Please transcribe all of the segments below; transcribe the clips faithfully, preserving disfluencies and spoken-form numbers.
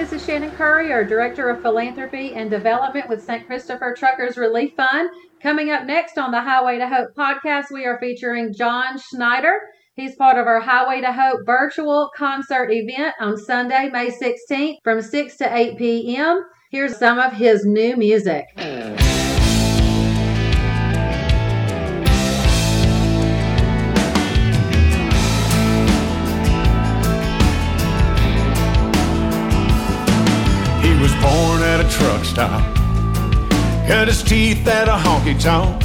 this is Shannon Curry, our Director of Philanthropy and Development with Saint Christopher Truckers Relief Fund. Coming up next on the Highway to Hope podcast, we are featuring John Schneider. He's part of our Highway to Hope virtual concert event on Sunday, May sixteenth from six to eight p.m. Here's some of his new music. Born at a truck stop, cut his teeth at a honky-tonk,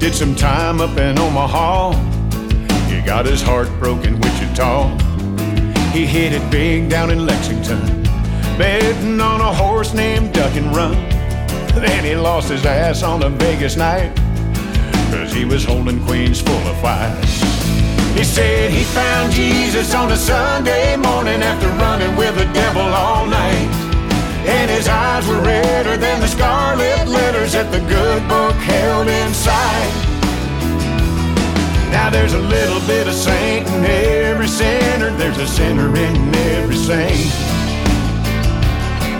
did some time up in Omaha, he got his heart broken Wichita. He hit it big down in Lexington, betting on a horse named Duck and Run. Then he lost his ass on a Vegas night, cause he was holding queens full of fights. He said he found Jesus on a Sunday morning after running with the devil all night. And his eyes were redder than the scarlet letters that the good book held inside. Now there's a little bit of saint in every sinner. There's a sinner in every saint.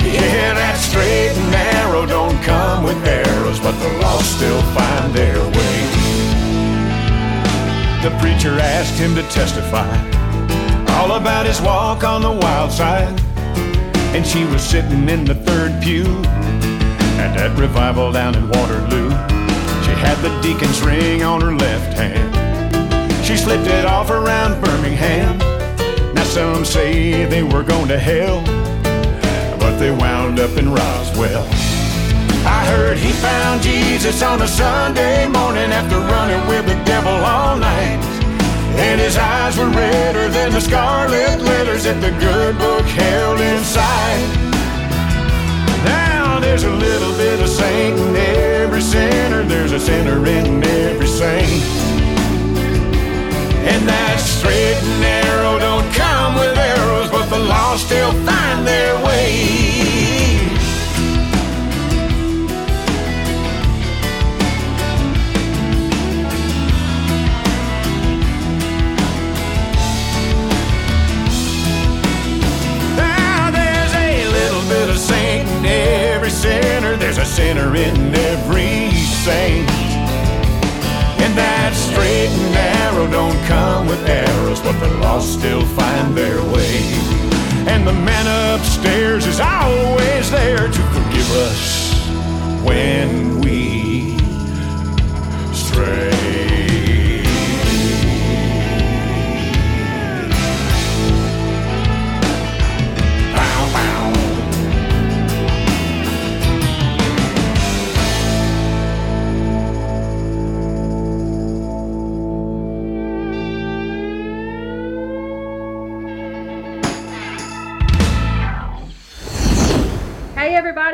Yeah, that straight and narrow don't come with arrows, but the lost still find their way. The preacher asked him to testify all about his walk on the wild side. And she was sitting in the third pew at that revival down in Waterloo. She had the deacon's ring on her left hand. She slipped it off around Birmingham. Now some say they were going to hell, but they wound up in Roswell. I heard he found Jesus on a Sunday morning after running with the devil all night. And his eyes were redder than the scarlet letters that the good book held inside. Now there's a little bit of saint in every sinner. There's a sinner in every saint. And that straight and narrow don't come with arrows, but the lost still find their way. Every sinner, there's a sinner in every saint. And that straight and narrow don't come with arrows, but the lost still find their way. And the man upstairs is always there to forgive us when we stray.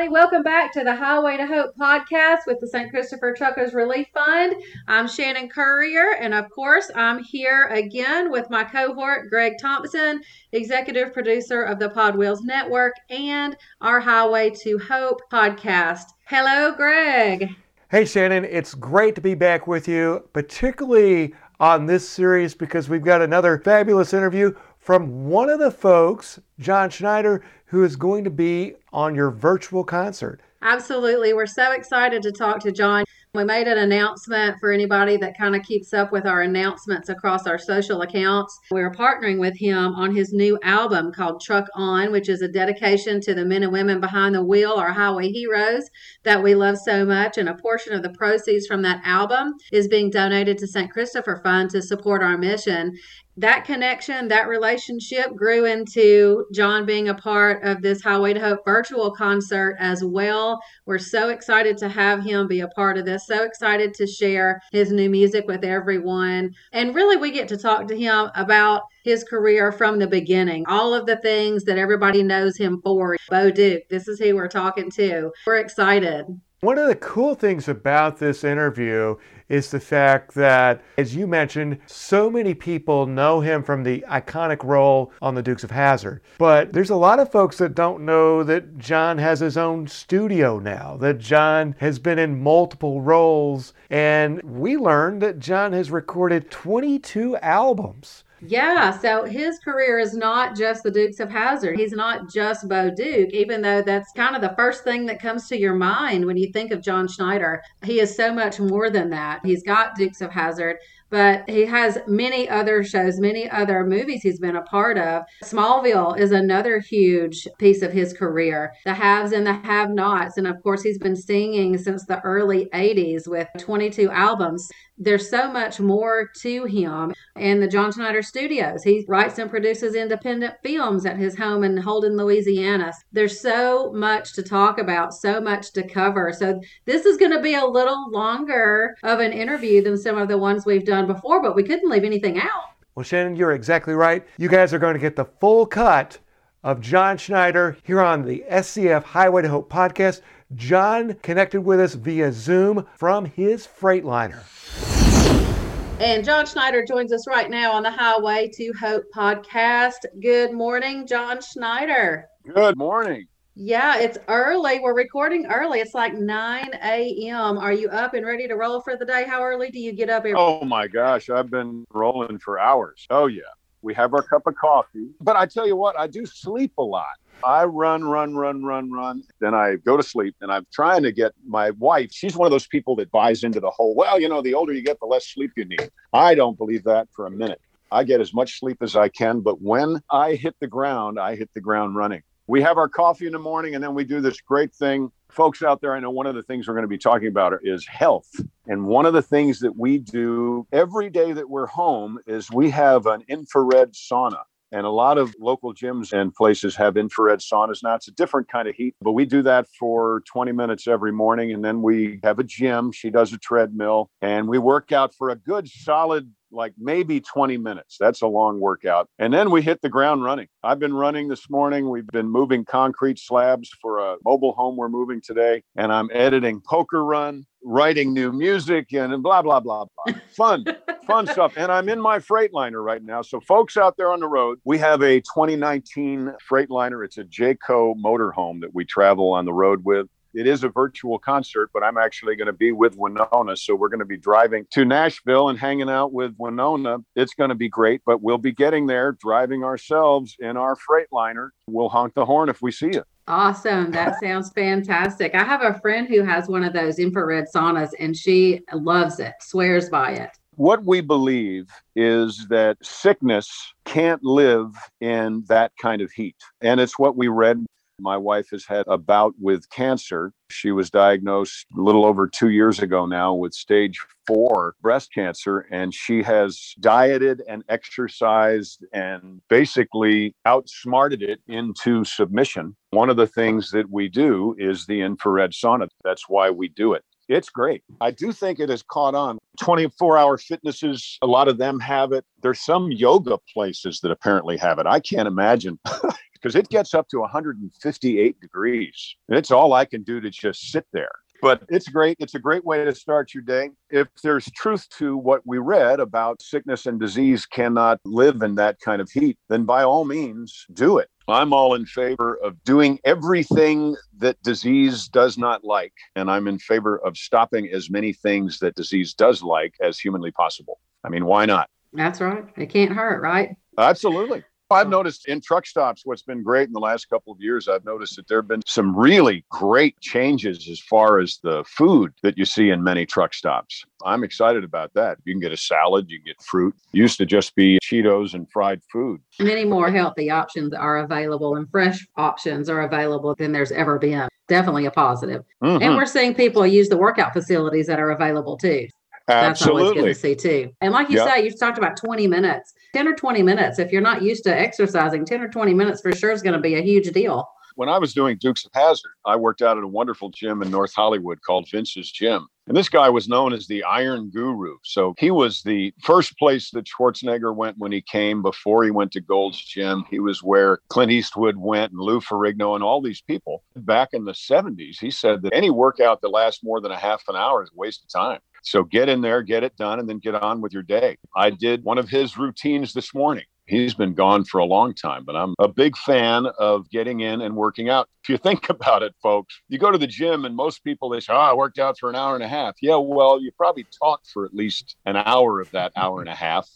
Welcome back to the Highway to Hope podcast with the Saint Christopher Truckers Relief Fund. I'm Shannon Currier, and of course, I'm here again with my cohort, Greg Thompson, executive producer of the PodWheels Network and our Highway to Hope podcast. Hello, Greg. Hey, Shannon. It's great to be back with you, particularly on this series because we've got another fabulous interview from one of the folks, John Schneider, who is going to be on your virtual concert. Absolutely. We're so excited to talk to John. We made an announcement for anybody that kind of keeps up with our announcements across our social accounts. We're partnering with him on his new album called Truck On, which is a dedication to the men and women behind the wheel, our highway heroes that we love so much. And a portion of the proceeds from that album is being donated to Saint Christopher Fund to support our mission. That connection, that relationship grew into John being a part of this Highway to Hope virtual concert as well. We're so excited to have him be a part of this. So excited to share his new music with everyone. And really, we get to talk to him about his career from the beginning, all of the things that everybody knows him for. Bo Duke, this is who we're talking to. We're excited. One of the cool things about this interview is the fact that, as you mentioned, so many people know him from the iconic role on the Dukes of Hazzard. But there's a lot of folks that don't know that John has his own studio now, that John has been in multiple roles, and we learned that John has recorded twenty-two albums. Yeah, so his career is not just the Dukes of Hazzard. He's not just Bo Duke, even though that's kind of the first thing that comes to your mind when you think of John Schneider. He is so much more than that. He's got Dukes of Hazzard, but he has many other shows, many other movies he's been a part of. Smallville is another huge piece of his career. The Haves and the Have-Nots, and of course he's been singing since the early eighties with twenty-two albums. There's so much more to him. And the John Schneider Studios, he writes and produces independent films at his home in Holden, Louisiana. There's so much to talk about, so much to cover. So this is going to be a little longer of an interview than some of the ones we've done before, but we couldn't leave anything out. Well, Shannon, you're exactly right. You guys are going to get the full cut of John Schneider here on the S C F Highway to Hope podcast. John connected with us via Zoom from his Freightliner. And John Schneider joins us right now on the Highway to Hope podcast. Good morning, John Schneider. Good morning. Yeah, it's early. We're recording early. It's like nine a.m. Are you up and ready to roll for the day? How early do you get up? Every- oh, my gosh. I've been rolling for hours. Oh, yeah. We have our cup of coffee. But I tell you what, I do sleep a lot. I run, run, run, run, run. Then I go to sleep and I'm trying to get my wife. She's one of those people that buys into the whole, well, you know, the older you get, the less sleep you need. I don't believe that for a minute. I get as much sleep as I can. But when I hit the ground, I hit the ground running. We have our coffee in the morning and then we do this great thing. Folks out there, I know one of the things we're going to be talking about is health. And one of the things that we do every day that we're home is we have an infrared sauna. And a lot of local gyms and places have infrared saunas now. It's a different kind of heat, but we do that for twenty minutes every morning. And then we have a gym. She does a treadmill and we work out for a good solid, like maybe twenty minutes. That's a long workout. And then we hit the ground running. I've been running this morning. We've been moving concrete slabs for a mobile home we're moving today. And I'm editing Poker Run, writing new music and blah, blah, blah, blah. Fun. Fun stuff. And I'm in my Freightliner right now. So folks out there on the road, we have a twenty nineteen Freightliner. It's a Jayco motorhome that we travel on the road with. It is a virtual concert, but I'm actually going to be with Wynonna. So we're going to be driving to Nashville and hanging out with Wynonna. It's going to be great, but we'll be getting there, driving ourselves in our Freightliner. We'll honk the horn if we see you. Awesome. That sounds fantastic. I have a friend who has one of those infrared saunas and she loves it, swears by it. What we believe is that sickness can't live in that kind of heat. And it's what we read. My wife has had a bout with cancer. She was diagnosed a little over two years ago now with stage four breast cancer. And she has dieted and exercised and basically outsmarted it into submission. One of the things that we do is the infrared sauna. That's why we do it. It's great. I do think it has caught on. twenty-four hour fitnesses, a lot of them have it. There's some yoga places that apparently have it. I can't imagine because it gets up to one hundred fifty-eight degrees. It's all I can do to just sit there. But it's great. It's a great way to start your day. If there's truth to what we read about sickness and disease cannot live in that kind of heat, then by all means, do it. I'm all in favor of doing everything that disease does not like. And I'm in favor of stopping as many things that disease does like as humanly possible. I mean, why not? That's right. It can't hurt, right? Absolutely. I've noticed in truck stops, what's been great in the last couple of years, I've noticed that there have been some really great changes as far as the food that you see in many truck stops. I'm excited about that. You can get a salad, you can get fruit. It used to just be Cheetos and fried food. Many more healthy options are available and fresh options are available than there's ever been. Definitely a positive. Mm-hmm. And we're seeing people use the workout facilities that are available too. Absolutely. That's always good to see too. And like you yep. say, you've talked about twenty minutes, ten or twenty minutes. If you're not used to exercising, ten or twenty minutes for sure is going to be a huge deal. When I was doing Dukes of Hazzard, I worked out at a wonderful gym in North Hollywood called Vince's Gym. And this guy was known as the Iron Guru. So he was the first place that Schwarzenegger went when he came before he went to Gold's Gym. He was where Clint Eastwood went and Lou Ferrigno and all these people. Back in the seventies, he said that any workout that lasts more than a half an hour is a waste of time. So get in there, get it done, and then get on with your day. I did one of his routines this morning. He's been gone for a long time, but I'm a big fan of getting in and working out. If you think about it, folks, you go to the gym and most people, they say, oh, I worked out for an hour and a half. Yeah, well, you probably talked for at least an hour of that hour and a half,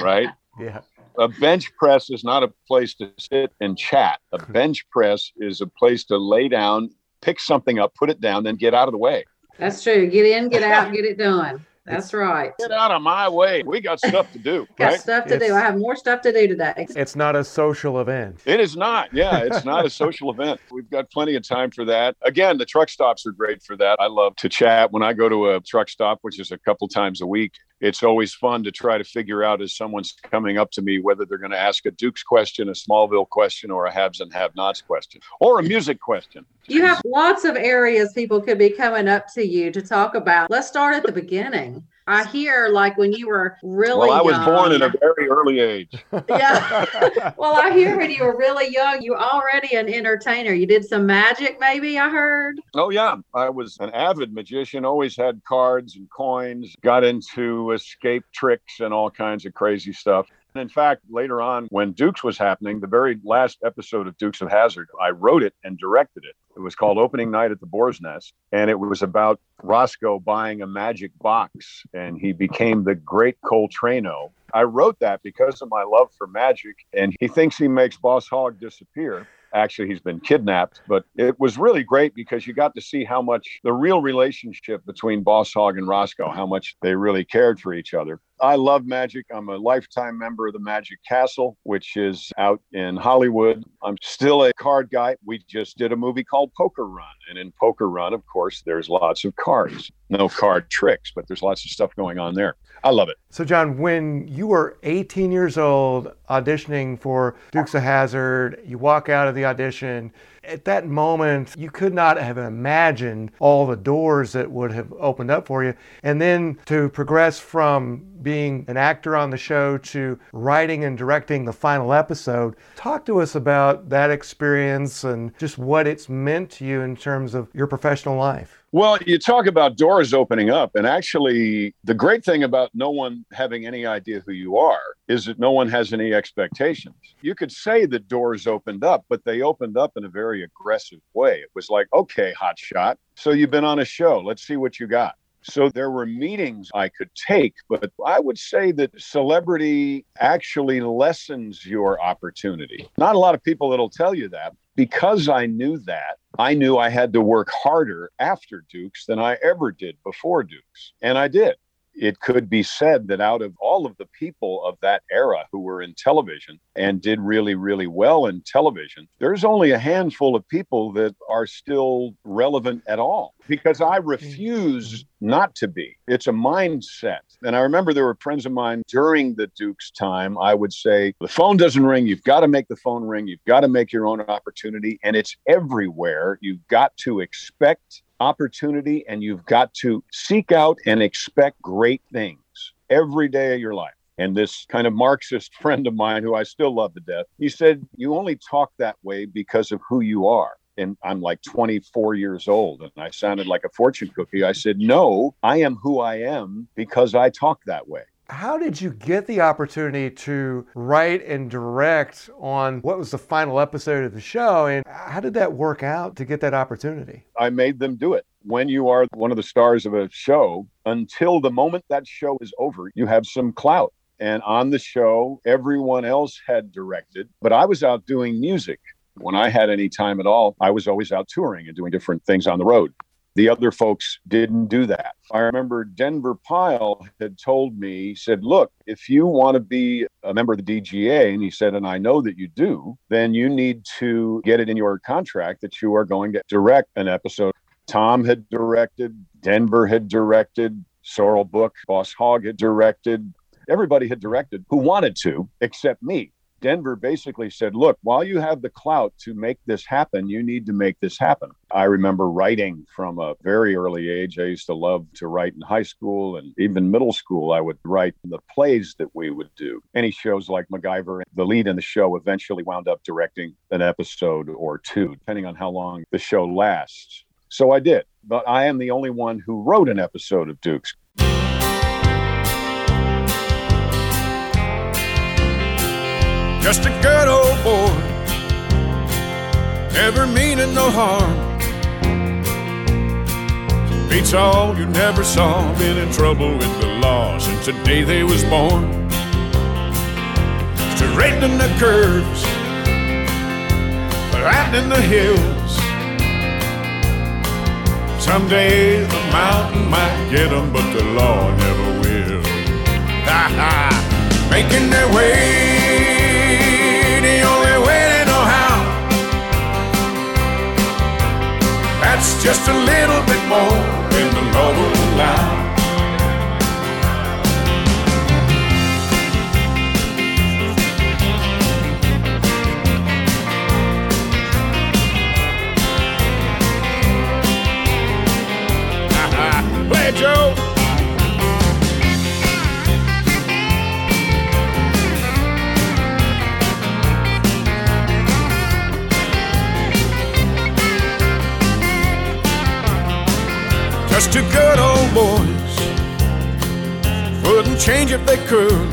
right? Yeah. A bench press is not a place to sit and chat. A bench press is a place to lay down, pick something up, put it down, then get out of the way. That's true. Get in, get out, get it done. That's right. Get out of my way. We got stuff to do. got right? stuff to it's, do. I have more stuff to do today. It's not a social event. It is not. Yeah, it's not a social event. We've got plenty of time for that. Again, the truck stops are great for that. I love to chat. When I go to a truck stop, which is a couple times a week, it's always fun to try to figure out as someone's coming up to me whether they're going to ask a Dukes question, a Smallville question, or a Haves and Have-Nots question, or a music question. You have lots of areas people could be coming up to you to talk about. Let's start at the beginning. I hear like when you were really young. Well, I was young, born at a very early age. Yeah. Well, I hear when you were really young, you were already an entertainer. You did some magic, maybe, I heard. Oh, yeah. I was an avid magician, always had cards and coins, got into escape tricks and all kinds of crazy stuff. And in fact, later on, when Dukes was happening, the very last episode of Dukes of Hazzard, I wrote it and directed it. It was called Opening Night at the Boar's Nest, and it was about Roscoe buying a magic box, and he became the great Coltrano. I wrote that because of my love for magic, and he thinks he makes Boss Hogg disappear. Actually, he's been kidnapped, but it was really great because you got to see how much the real relationship between Boss Hogg and Roscoe, how much they really cared for each other. I love magic. I'm a lifetime member of the Magic Castle, which is out in Hollywood. I'm still a card guy. We just did a movie called Poker Run. And in Poker Run, of course, there's lots of cards. No card tricks, but there's lots of stuff going on there. I love it. So, John, when you were eighteen years old auditioning for Dukes of Hazzard, you walk out of the audition. At that moment, you could not have imagined all the doors that would have opened up for you. And then to progress from being an actor on the show to writing and directing the final episode, talk to us about that experience and just what it's meant to you in terms of your professional life. Well, you talk about doors opening up, and actually the great thing about no one having any idea who you are is that no one has any expectations. You could say that doors opened up, but they opened up in a very aggressive way. It was like, okay, hot shot. So you've been on a show. Let's see what you got. So there were meetings I could take, but I would say that celebrity actually lessens your opportunity. Not a lot of people that'll tell you that. Because I knew that, I knew I had to work harder after Dukes than I ever did before Dukes. And I did. It could be said that out of all of the people of that era who were in television and did really, really well in television, there's only a handful of people that are still relevant at all, because I refuse not to be. It's a mindset. And I remember there were friends of mine during the Dukes time, I would say, the phone doesn't ring. You've got to make the phone ring. You've got to make your own opportunity. And it's everywhere. You've got to expect opportunity, and you've got to seek out and expect great things every day of your life. And this kind of Marxist friend of mine, who I still love to death, he said, you only talk that way because of who you are. And I'm like twenty-four years old, and I sounded like a fortune cookie. I said, no, I am who I am because I talk that way. How did you get the opportunity to write and direct on what was the final episode of the show? And how did that work out to get that opportunity? I made them do it. When you are one of the stars of a show, until the moment that show is over, you have some clout. And on the show, everyone else had directed, but I was out doing music. When I had any time at all, I was always out touring and doing different things on the road. The other folks didn't do that. I remember Denver Pyle had told me, he said, look, if you want to be a member of the D G A, and he said, and I know that you do, then you need to get it in your contract that you are going to direct an episode. Tom had directed, Denver had directed, Sorrel Book, Boss Hogg had directed. Everybody had directed who wanted to, except me. Denver basically said, look, while you have the clout to make this happen, you need to make this happen. I remember writing from a very early age. I used to love to write in high school and even middle school. I would write the plays that we would do. Any shows like MacGyver, the lead in the show eventually wound up directing an episode or two, depending on how long the show lasts. So I did. But I am the only one who wrote an episode of Dukes. Just a good old boy, never meaning no harm. Beats all you never saw, been in trouble with the law since the day they was born. lightening the curves, lightening the hills. Someday the mountain might get them, but the law never will. Ha ha! Making their way, the only way they know how. That's just a little bit more than the law will allow. Play it, Joe. Just two good old boys, wouldn't change if they could,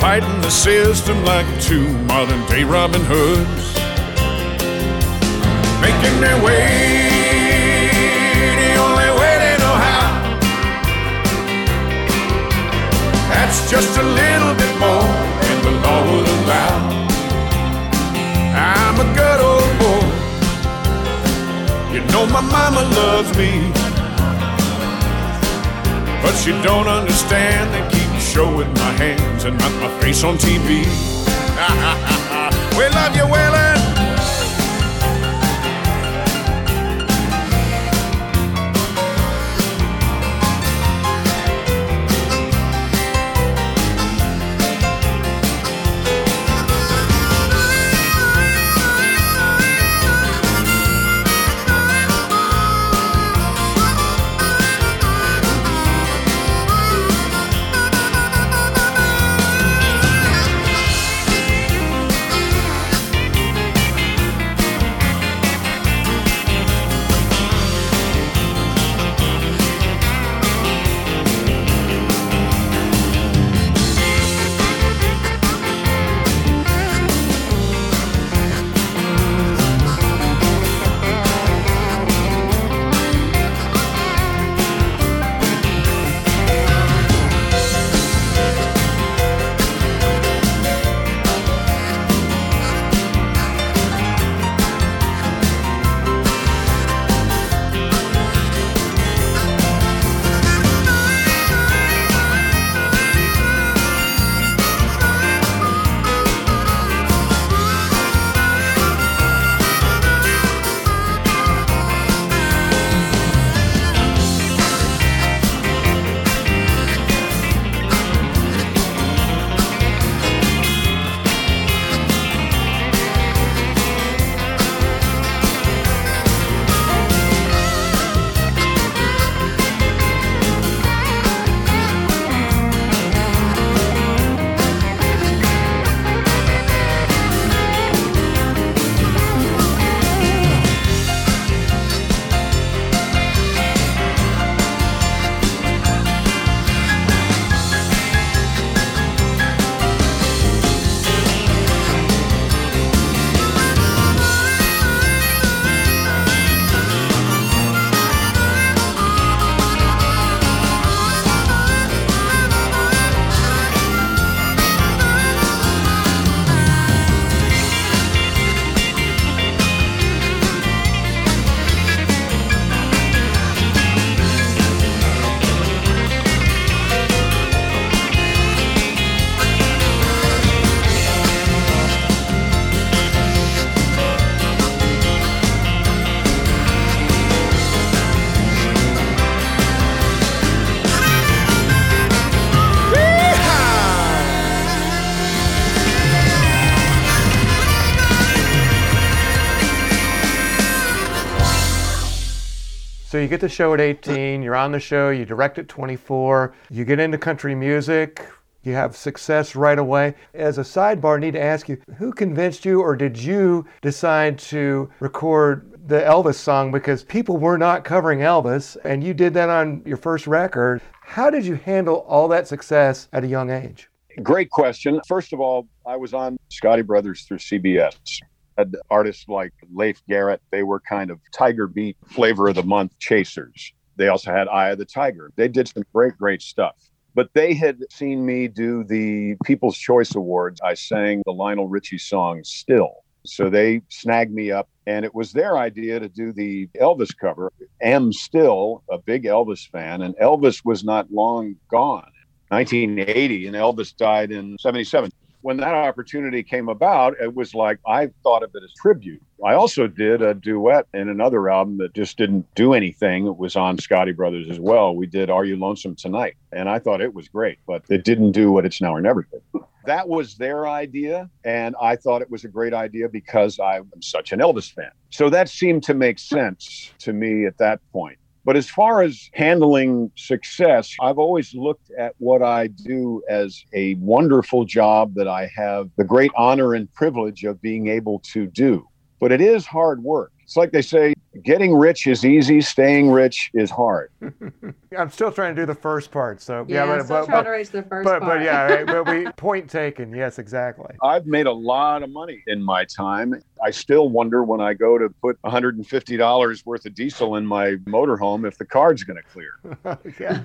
fighting the system like two modern day Robin Hoods, making their way. That's just a little bit more than the law would allow. I'm a good old boy, you know my mama loves me, but she don't understand. They keep showing my hands and not my face on T V. We love you, Willie. So you get the show at eighteen, you're on the show, you direct at twenty-four, you get into country music, you have success right away. As a sidebar, I need to ask you, who convinced you or did you decide to record the Elvis song? Because people were not covering Elvis, and you did that on your first record. How did you handle all that success at a young age? Great question. First of all, I was on Scotty Brothers through C B S. Had artists like Leif Garrett. They were kind of Tiger Beat flavor of the month chasers. They also had Eye of the Tiger. They did some great, great stuff. But they had seen me do the People's Choice Awards. I sang the Lionel Richie song Still. So they snagged me up, and it was their idea to do the Elvis cover. Am still a big Elvis fan, and Elvis was not long gone. nineteen eighty, and Elvis died in seventy-seven. When that opportunity came about, it was like, I thought of it as tribute. I also did a duet in another album that just didn't do anything. It was on Scotty Brothers as well. We did Are You Lonesome Tonight? And I thought it was great, but it didn't do what It's Now or Never did. That was their idea, and I thought it was a great idea because I'm such an Elvis fan. So that seemed to make sense to me at that point. But as far as handling success, I've always looked at what I do as a wonderful job that I have the great honor and privilege of being able to do. But it is hard work. It's like they say, getting rich is easy, staying rich is hard. I'm still trying to do the first part. So yeah, yeah but, I'm still but, trying but, to raise the first but, part. But yeah, right, but we, point taken. Yes, exactly. I've made a lot of money in my time. I still wonder when I go to put one hundred fifty dollars worth of diesel in my motorhome if the card's going to clear. Yeah.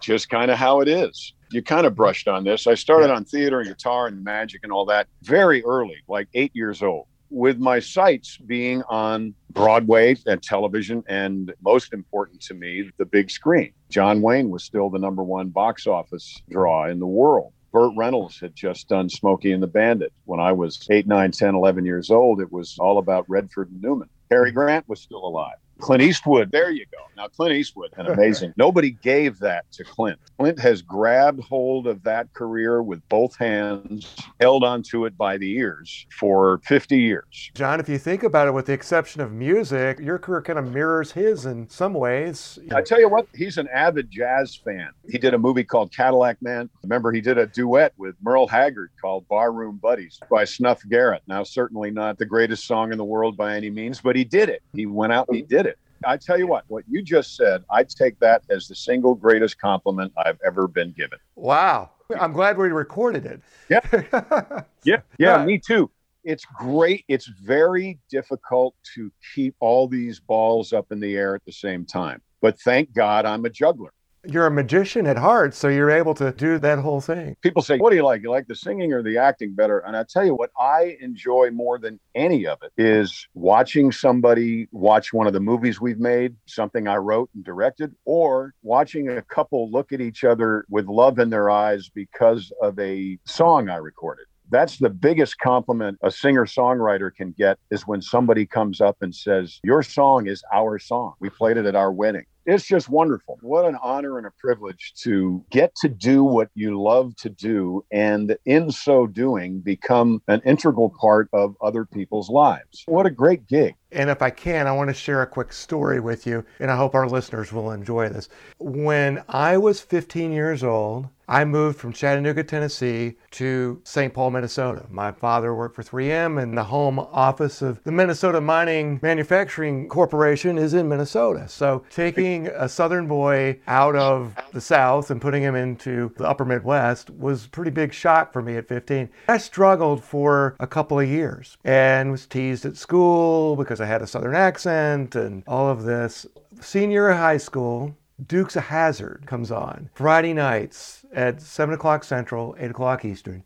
Just kind of how it is. You kind of brushed on this. I started yeah. on theater and guitar and magic and all that very early, like eight years old, with my sights being on Broadway and television, and most important to me, the big screen. John Wayne was still the number one box office draw in the world. Burt Reynolds had just done Smokey and the Bandit. When I was eight, nine, ten, eleven years old, it was all about Redford and Newman. Cary Grant was still alive. Clint Eastwood, there you go. Now, Clint Eastwood, an amazing. Nobody gave that to Clint. Clint has grabbed hold of that career with both hands, held onto it by the ears for fifty years. John, if you think about it, with the exception of music, your career kind of mirrors his in some ways. I tell you what, he's an avid jazz fan. He did a movie called Cadillac Man. Remember, he did a duet with Merle Haggard called Barroom Buddies by Snuff Garrett. Now, certainly not the greatest song in the world by any means, but he did it. He went out and he did it. I tell you what, what you just said, I take that as the single greatest compliment I've ever been given. Wow. I'm glad we recorded it. Yeah. Yeah. Yeah. Me too. It's great. It's very difficult to keep all these balls up in the air at the same time. But thank God I'm a juggler. You're a magician at heart, so you're able to do that whole thing. People say, what do you like? You like the singing or the acting better? And I tell you what I enjoy more than any of it is watching somebody watch one of the movies we've made, something I wrote and directed, or watching a couple look at each other with love in their eyes because of a song I recorded. That's the biggest compliment a singer-songwriter can get is when somebody comes up and says, your song is our song. We played it at our wedding. It's just wonderful. What an honor and a privilege to get to do what you love to do and in so doing become an integral part of other people's lives. What a great gig. And if I can, I want to share a quick story with you, and I hope our listeners will enjoy this. When I was fifteen years old, I moved from Chattanooga, Tennessee to Saint Paul, Minnesota. My father worked for three M, and the home office of the Minnesota Mining Manufacturing Corporation is in Minnesota. So taking a Southern boy out of the South and putting him into the upper Midwest was a pretty big shock for me at fifteen. I struggled for a couple of years and was teased at school because I had a Southern accent and all of this. Senior high school, Dukes of Hazzard comes on Friday nights at seven o'clock Central, eight o'clock Eastern.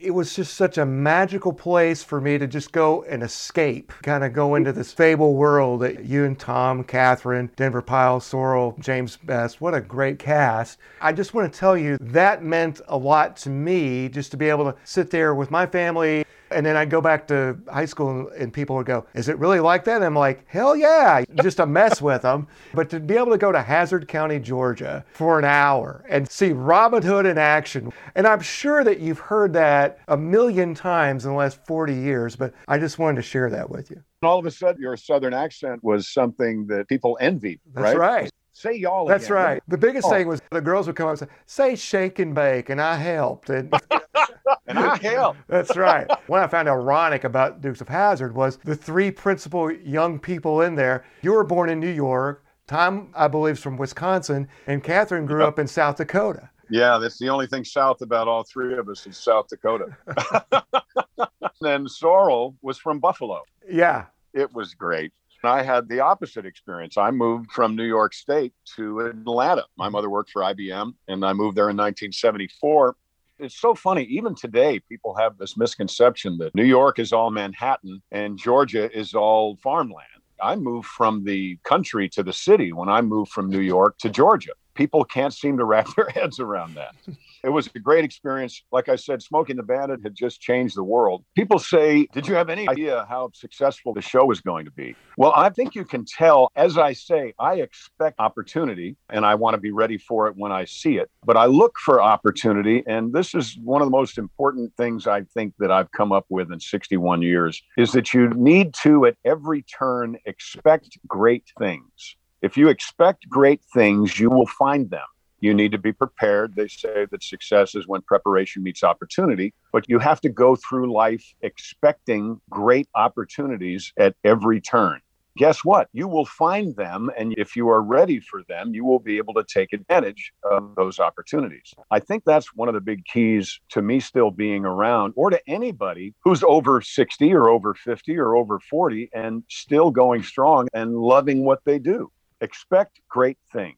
It was just such a magical place for me to just go and escape, kind of go into this fable world that you and Tom, Catherine, Denver Pyle, Sorrell, James Best, what a great cast. I just want to tell you that meant a lot to me just to be able to sit there with my family. And then I'd go back to high school and people would go, is it really like that? And I'm like, hell yeah, just a mess with them. But to be able to go to Hazzard County, Georgia for an hour and see Robin Hood in action. And I'm sure that you've heard that a million times in the last forty years, but I just wanted to share that with you. All of a sudden, your Southern accent was something that people envied, right? That's right. Say y'all again. That's right. The biggest oh. thing was the girls would come up and say, say shake and bake, and I helped. And And I helped. That's right. What I found ironic about Dukes of Hazzard was the three principal young people in there. You were born in New York. Tom, I believe, is from Wisconsin. And Catherine grew yep. up in South Dakota. Yeah, that's the only thing south about all three of us is South Dakota. And Sorrel was from Buffalo. Yeah. It was great. I had the opposite experience. I moved from New York State to Atlanta. My mother worked for I B M, and I moved there in nineteen seventy-four. It's so funny. Even today, people have this misconception that New York is all Manhattan and Georgia is all farmland. I moved from the country to the city when I moved from New York to Georgia. People can't seem to wrap their heads around that. It was a great experience. Like I said, Smokey and the Bandit had just changed the world. People say, did you have any idea how successful the show was going to be? Well, I think you can tell. As I say, I expect opportunity, and I want to be ready for it when I see it. But I look for opportunity, and this is one of the most important things I think that I've come up with in sixty-one years, is that you need to, at every turn, expect great things. If you expect great things, you will find them. You need to be prepared. They say that success is when preparation meets opportunity, but you have to go through life expecting great opportunities at every turn. Guess what? You will find them, and if you are ready for them, you will be able to take advantage of those opportunities. I think that's one of the big keys to me still being around, or to anybody who's over sixty or over fifty or over forty and still going strong and loving what they do. Expect great things.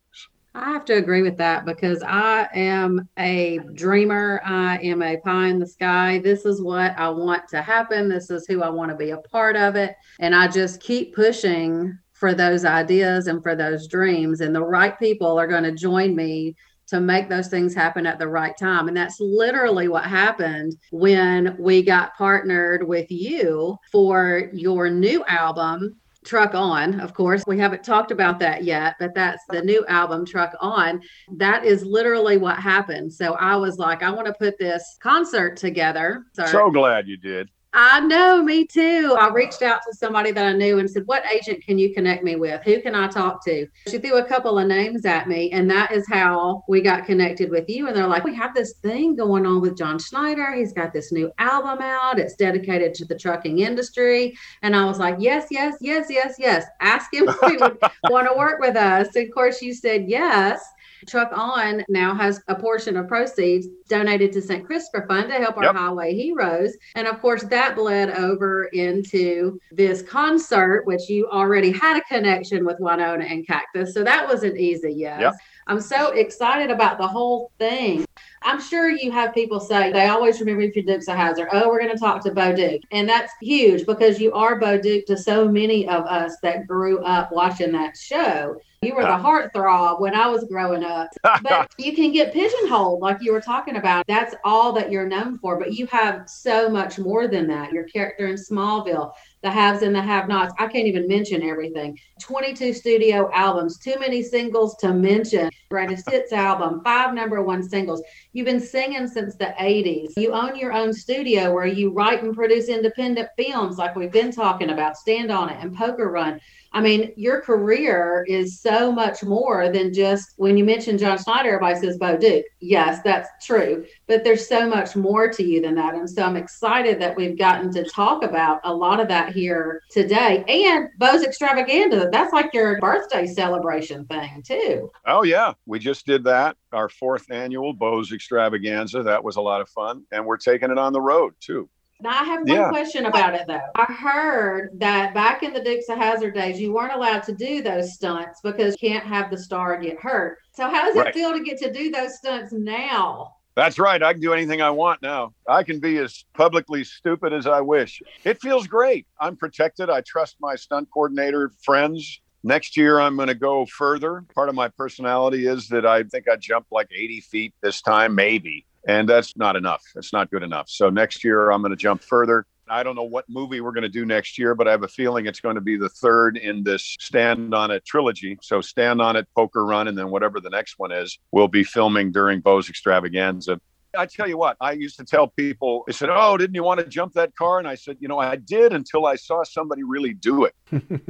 I have to agree with that because I am a dreamer. I am a pie in the sky. This is what I want to happen. This is who I want to be a part of it. And I just keep pushing for those ideas and for those dreams. And the right people are going to join me to make those things happen at the right time. And that's literally what happened when we got partnered with you for your new album, Truck On. Of course, we haven't talked about that yet, but that's the new album, Truck On. That is literally what happened. So I was like, I want to put this concert together. So, so glad you did. I know, me too. I reached out to somebody that I knew and said, what agent can you connect me with? Who can I talk to? She threw a couple of names at me, and that is how we got connected with you. And they're like, we have this thing going on with John Schneider. He's got this new album out. It's dedicated to the trucking industry. And I was like, yes, yes, yes, yes, yes. Ask him if he would want to work with us. And of course, you said yes. Truck On now has a portion of proceeds donated to Saint Christopher Fund to help our yep. highway heroes. And of course, that bled over into this concert, which you already had a connection with Wynonna and Cactus. So that was an easy yes. Yep. I'm so excited about the whole thing. I'm sure you have people say, they always remember you from Dukes of Hazzard. Oh, we're going to talk to Bo Duke. And that's huge because you are Bo Duke to so many of us that grew up watching that show. You were the heartthrob when I was growing up. But you can get pigeonholed like you were talking about. That's all that you're known for. But you have so much more than that. Your character in Smallville, The Haves and the Have-Nots. I can't even mention everything. twenty-two studio albums, too many singles to mention. Greatest Hits album, five number one singles. You've been singing since the eighties. You own your own studio where you write and produce independent films like we've been talking about, Stand On It and Poker Run. I mean, your career is so much more than just, when you mention John Schneider, everybody says Bo Duke. Yes, that's true. But there's so much more to you than that. And so I'm excited that we've gotten to talk about a lot of that here today. And Bo's Extravaganza, that's like your birthday celebration thing too. Oh, yeah. We just did that. Our fourth annual Bo's Extravaganza. That was a lot of fun. And we're taking it on the road too. Now, I have one yeah. question about it, though. I heard that back in the Dukes of Hazzard days, you weren't allowed to do those stunts because you can't have the star get hurt. So how does right. it feel to get to do those stunts now? That's right. I can do anything I want now. I can be as publicly stupid as I wish. It feels great. I'm protected. I trust my stunt coordinator friends. Next year, I'm going to go further. Part of my personality is that I think I jumped like eighty feet this time, maybe. And that's not enough. It's not good enough. So next year, I'm going to jump further. I don't know what movie we're going to do next year, but I have a feeling it's going to be the third in this Stand On It trilogy. So Stand On It, Poker Run, and then whatever the next one is, we'll be filming during Bo's Extravaganza. I tell you what, I used to tell people, they said, oh, didn't you want to jump that car? And I said, you know, I did until I saw somebody really do it. And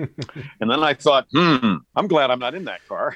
then I thought, hmm, I'm glad I'm not in that car.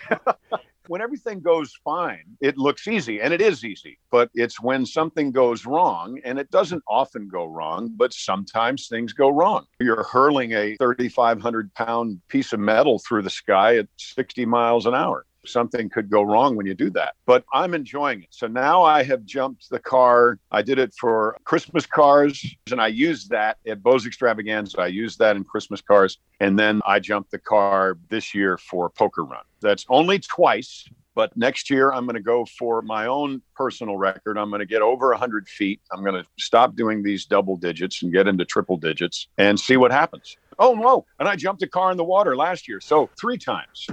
When everything goes fine, it looks easy, and it is easy, but it's when something goes wrong, and it doesn't often go wrong, but sometimes things go wrong. You're hurling a thirty-five hundred pound piece of metal through the sky at sixty miles an hour. something could go wrong when you do that. But I'm enjoying it. So now I have jumped the car. I did it for Christmas Cars, and I used that at Bo's Extravaganza. I used that in Christmas Cars. And then I jumped the car this year for Poker Run. That's only twice. But next year, I'm going to go for my own personal record. I'm going to get over one hundred feet. I'm going to stop doing these double digits and get into triple digits and see what happens. Oh, no. And I jumped a car in the water last year. So three times.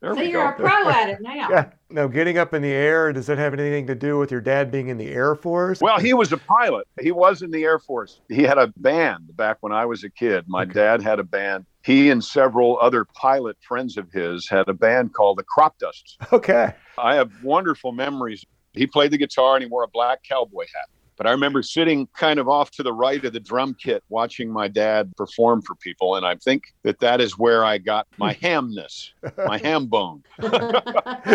There so we you're go. a pro at it now. Yeah. Now, getting up in the air, does that have anything to do with your dad being in the Air Force? Well, he was a pilot. He was in the Air Force. He had a band back when I was a kid. My okay. dad had a band. He and several other pilot friends of his had a band called the Crop Dusts. Okay. I have wonderful memories. He played the guitar and he wore a black cowboy hat. But I remember sitting kind of off to the right of the drum kit watching my dad perform for people. And I think that that is where I got my hamness, my ham bone. that's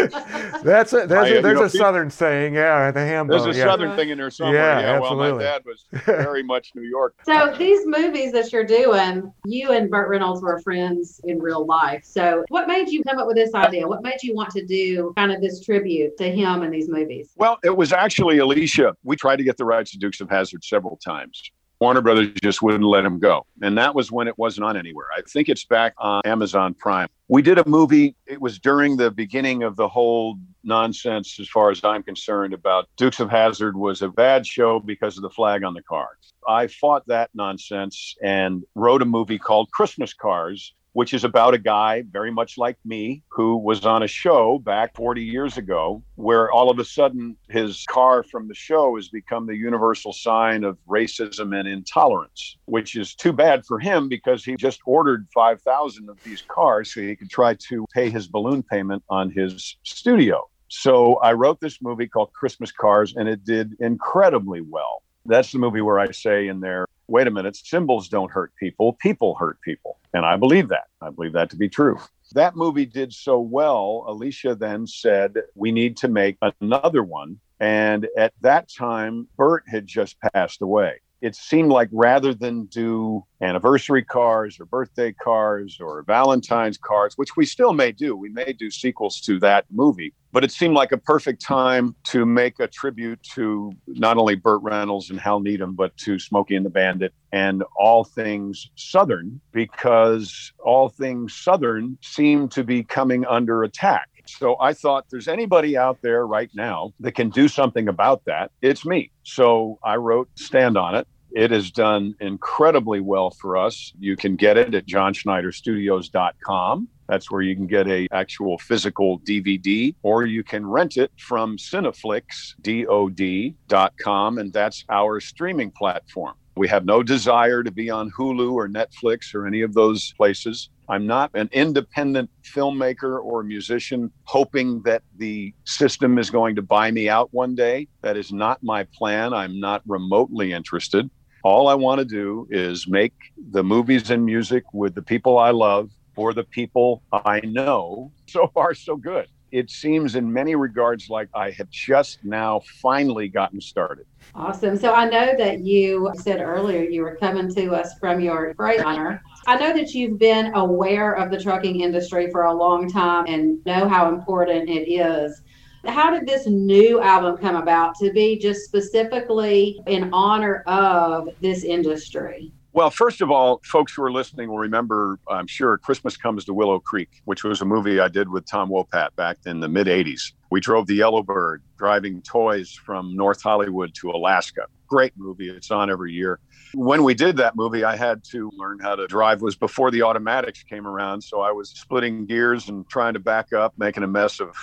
a, that's my, a, there's you know, a Southern people, saying, yeah, the ham bone. There's a yeah. Southern thing in there somewhere. Yeah, yeah absolutely. Well, my dad was very much New York. So these movies that you're doing, you and Burt Reynolds were friends in real life. So what made you come up with this idea? What made you want to do kind of this tribute to him in these movies? Well, it was actually Alicia. We tried to get the rights to Dukes of Hazzard several times. Warner Brothers just wouldn't let him go. And that was when it wasn't on anywhere. I think it's back on Amazon Prime. We did a movie. It was during the beginning of the whole nonsense, as far as I'm concerned, about Dukes of Hazzard was a bad show because of the flag on the car. I fought that nonsense and wrote a movie called Christmas Cars, which is about a guy very much like me who was on a show back forty years ago where all of a sudden his car from the show has become the universal sign of racism and intolerance, which is too bad for him because he just ordered five thousand of these cars so he could try to pay his balloon payment on his studio. So I wrote this movie called Christmas Cars, and it did incredibly well. That's the movie where I say in there, wait a minute, symbols don't hurt people, people hurt people. And I believe that. I believe that to be true. That movie did so well, Alicia then said, we need to make another one. And at that time, Burt had just passed away. It seemed like rather than do anniversary cars or birthday cars or Valentine's cars, which we still may do, we may do sequels to that movie, but it seemed like a perfect time to make a tribute to not only Burt Reynolds and Hal Needham, but to Smokey and the Bandit and all things Southern, because all things Southern seemed to be coming under attack. So I thought, there's anybody out there right now that can do something about that, it's me. So I wrote Stand On It. It has done incredibly well for us. You can get it at john schneider studios dot com. That's where you can get a actual physical D V D, or you can rent it from cineflix dod dot com, and that's our streaming platform. We have no desire to be on Hulu or Netflix or any of those places. I'm not an independent filmmaker or musician hoping that the system is going to buy me out one day. That is not my plan. I'm not remotely interested. All I want to do is make the movies and music with the people I love for the people I know. So far, so good. It seems in many regards like I have just now finally gotten started. Awesome. So I know that you said earlier you were coming to us from your Freightliner. I know that you've been aware of the trucking industry for a long time and know how important it is. How did this new album come about to be just specifically in honor of this industry? Well, first of all, folks who are listening will remember, I'm sure, Christmas Comes to Willow Creek, which was a movie I did with Tom Wopat back in the mid-eighties. We drove the Yellowbird, driving toys from North Hollywood to Alaska. Great movie. It's on every year. When we did that movie, I had to learn how to drive. It was before the automatics came around, so I was splitting gears and trying to back up, making a mess of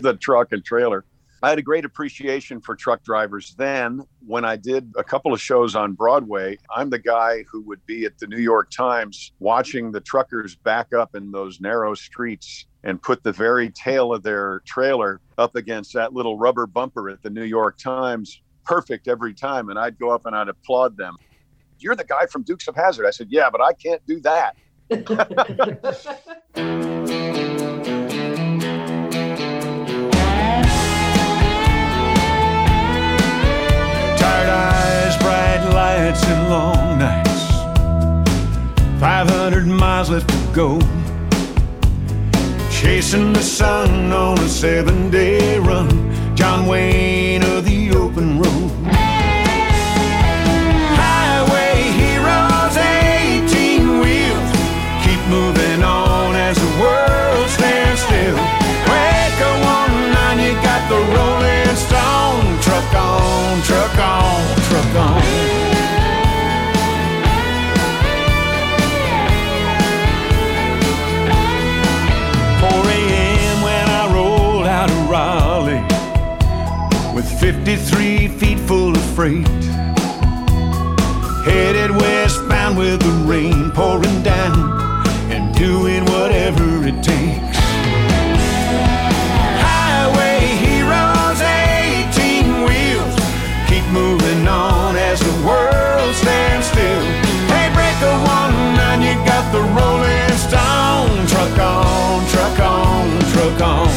the truck and trailer. I had a great appreciation for truck drivers then. When I did a couple of shows on Broadway, I'm the guy who would be at the New York Times watching the truckers back up in those narrow streets and put the very tail of their trailer up against that little rubber bumper at the New York Times. Perfect every time. And I'd go up and I'd applaud them. You're the guy from Dukes of Hazzard. I said, yeah, but I can't do that. Lights and long nights, five hundred miles left to go. Chasing the sun on a seven-day run, John Wayne of the open road. Highway heroes, eighteen wheels, keep moving on as the world stands still. Waco one nine, you got the rolling stone. Truck on, truck on, truck on. fifty-three feet full of freight, headed westbound with the rain pouring down and doing whatever it takes. Highway heroes, eighteen wheels, keep moving on as the world stands still. Hey, Breaker one nine, you got the rolling stone. Truck on, truck on, truck on.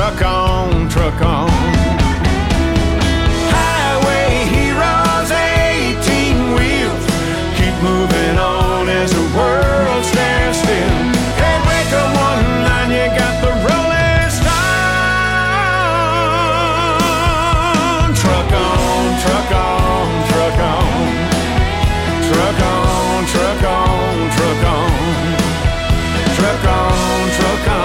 Truck on, truck on. Highway heroes, eighteen wheels, keep moving on as the world stands still. Hey, Breaker one nine, you got the rolling stone. Truck on, truck on, truck on. Truck on, truck on, truck on. Truck on, truck on, truck on.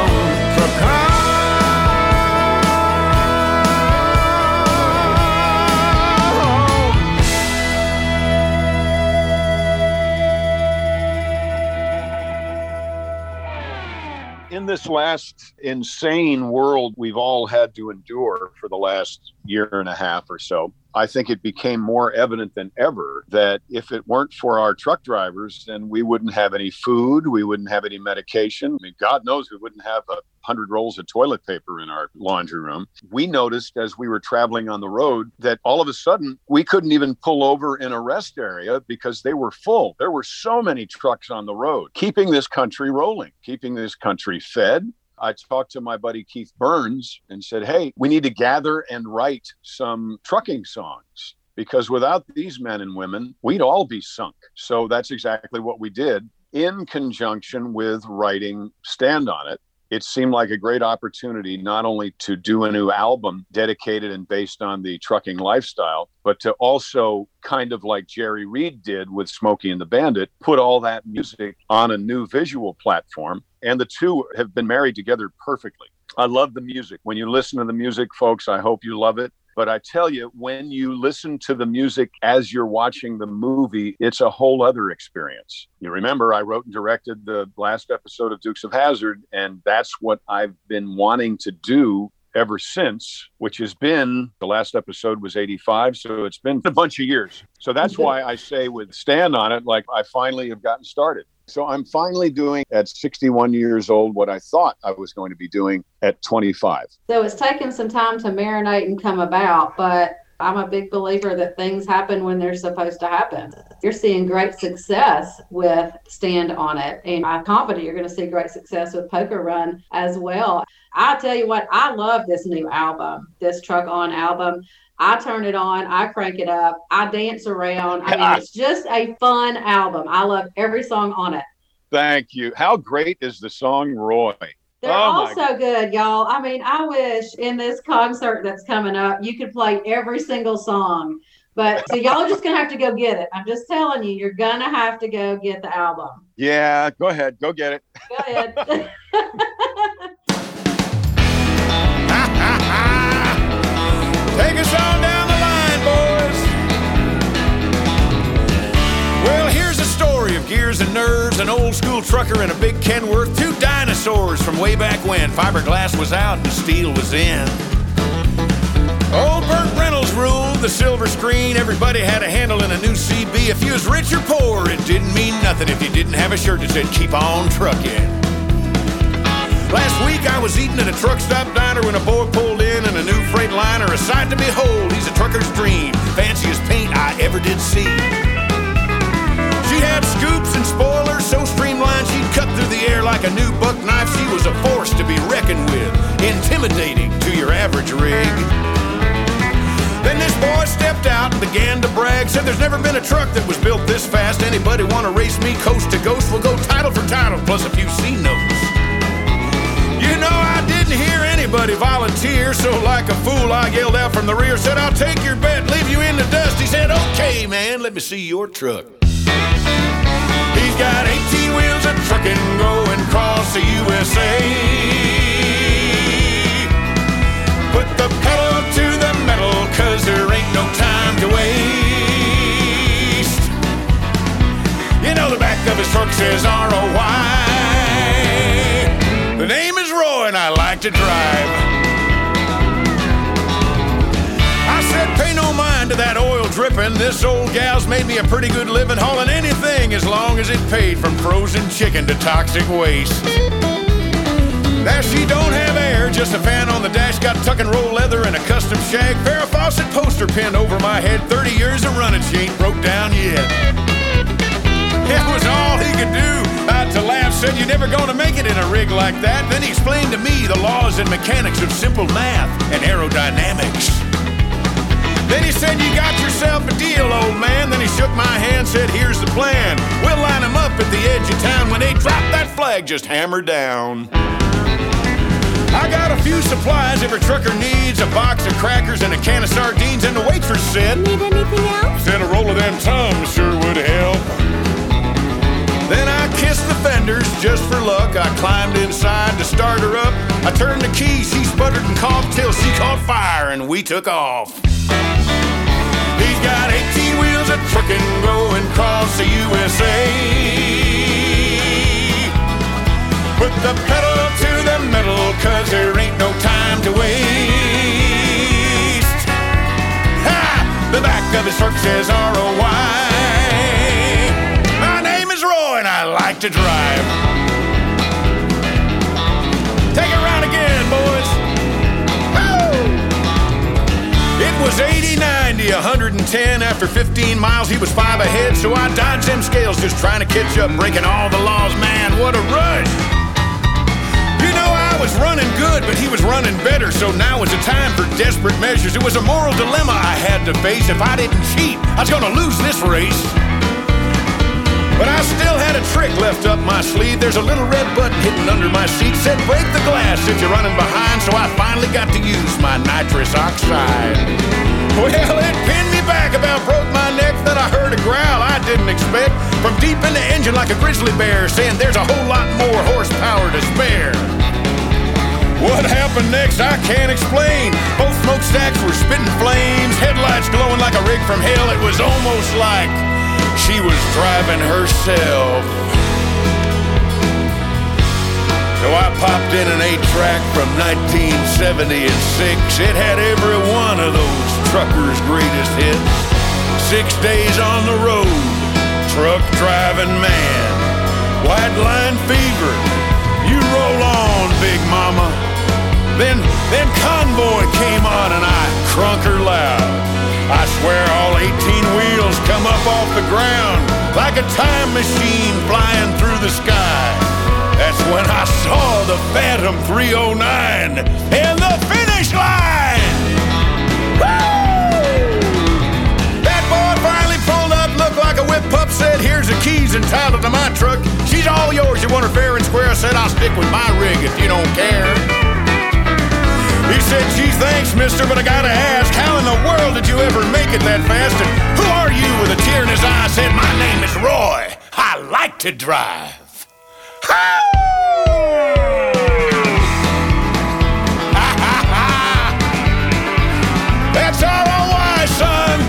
In this last insane world we've all had to endure for the last year and a half or so, I think it became more evident than ever that if it weren't for our truck drivers, then we wouldn't have any food, we wouldn't have any medication. I mean, God knows we wouldn't have a hundred rolls of toilet paper in our laundry room. We noticed as we were traveling on the road that all of a sudden we couldn't even pull over in a rest area because they were full. There were so many trucks on the road, keeping this country rolling, keeping this country fed. I talked to my buddy Keith Burns and said, hey, we need to gather and write some trucking songs, because without these men and women, we'd all be sunk. So that's exactly what we did in conjunction with writing Stand On It. It seemed like a great opportunity not only to do a new album dedicated and based on the trucking lifestyle, but to also, kind of like Jerry Reed did with Smokey and the Bandit, put all that music on a new visual platform. And the two have been married together perfectly. I love the music. When you listen to the music, folks, I hope you love it. But I tell you, when you listen to the music as you're watching the movie, it's a whole other experience. You remember, I wrote and directed the last episode of Dukes of Hazzard, and that's what I've been wanting to do ever since, which has been, the last episode was eighty-five, so it's been a bunch of years. So that's why I say with Stand On It, like I finally have gotten started. So I'm finally doing at sixty-one years old what I thought I was going to be doing at twenty-five. So it's taken some time to marinate and come about, but I'm a big believer that things happen when they're supposed to happen. You're seeing great success with Stand On It, and I'm confident you're going to see great success with Poker Run as well. I tell you what, I love this new album, this Truck On album. I turn it on, I crank it up, I dance around. I mean, it's just a fun album. I love every song on it. Thank you. How great is the song Roy? They're oh all so good, y'all. I mean, I wish in this concert that's coming up, you could play every single song. But so y'all are just going to have to go get it. I'm just telling you, you're going to have to go get the album. Yeah, go ahead. Go get it. Go ahead. Take us on down the line, boys. Well, here's a story of gears and nerves and old old school trucker and a big Kenworth, two dinosaurs from way back when fiberglass was out and steel was in. Old Burt Reynolds ruled the silver screen. Everybody had a handle and a new C B. If you was rich or poor, it didn't mean nothing if you didn't have a shirt that said, keep on trucking. Last week I was eating at a truck stop diner when a boy pulled in in a new Freightliner. A sight to behold, he's a trucker's dream. Fanciest paint I ever did see. She had scoops and spoilers so streamlined she'd cut through the air like a new buck knife. She was a force to be reckoned with, intimidating to your average rig. Then this boy stepped out and began to brag. Said there's never been a truck that was built this fast. Anybody want to race me coast to coast? We'll go title for title plus a few C notes. You know, I didn't hear anybody volunteer, so like a fool I yelled out from the rear, said, I'll take your bet, leave you in the dust. He said, okay, man, let me see your truck. He's got eighteen wheels of trucking going across the U S A. Put the pedal to the metal, cause there ain't no time to waste. You know, the back of his truck says R O Y. The name is Roy and I like to drive. I said pay no mind to that oil dripping. This old gal's made me a pretty good living, hauling anything as long as it paid, from frozen chicken to toxic waste. Now she don't have air, just a fan on the dash. Got tuck and roll leather and a custom shag. Farrah Fawcett poster pinned over my head. thirty years of running, she ain't broke down yet. It was all he could do not to laugh, said you're never gonna make it in a rig like that. Then he explained to me the laws and mechanics of simple math and aerodynamics. Then he said you got yourself a deal, old man. Then he shook my hand, said here's the plan. We'll line them up at the edge of town. When they drop that flag, just hammer down. I got a few supplies every trucker needs, a box of crackers and a can of sardines. And the waitress said, need anything else? Said a roll of them tums sure would help. Then I kissed the fenders just for luck. I climbed inside to start her up. I turned the key, she sputtered and coughed till she caught fire and we took off. He's got eighteen wheels of trucking going across the U S A. Put the pedal to the metal, cause there ain't no time to waste. Ha! The back of his truck says R O Y. I like to drive. Take it round again, boys. Woo! It was eighty, ninety, one ten. After fifteen miles, he was five ahead, so I dodged them scales just trying to catch up, breaking all the laws. Man, what a rush. You know, I was running good, but he was running better, so now was the time for desperate measures. It was a moral dilemma I had to face. If I didn't cheat, I was going to lose this race. But I still had a trick left up my sleeve. There's a little red button hidden under my seat. Said break the glass if you're running behind. So I finally got to use my nitrous oxide. Well, it pinned me back, about broke my neck. Then I heard a growl I didn't expect from deep in the engine like a grizzly bear, saying there's a whole lot more horsepower to spare. What happened next, I can't explain. Both smokestacks were spitting flames, headlights glowing like a rig from hell. It was almost like she was driving herself. So I popped in an eight-track from nineteen seventy-six. It had every one of those truckers' greatest hits. Six days on the road, truck driving man, white line fever, you roll on, Big Mama. Then, then Convoy came on and I crunk her loud. I swear all eighteen wheels come up off the ground like a time machine flying through the sky. That's when I saw the Phantom three oh nine in the finish line! Woo! That boy finally pulled up, looked like a whip pup, said, here's the keys and title to my truck. She's all yours, you want her fair and square. I said, I'll stick with my rig if you don't care. He said, gee, thanks, mister, but I gotta ask, how in the world did you ever make it that fast? And who are you? With a tear in his eye, said, my name is Roy. I like to drive. Ha! Ha, ha, ha! That's R O Y, son.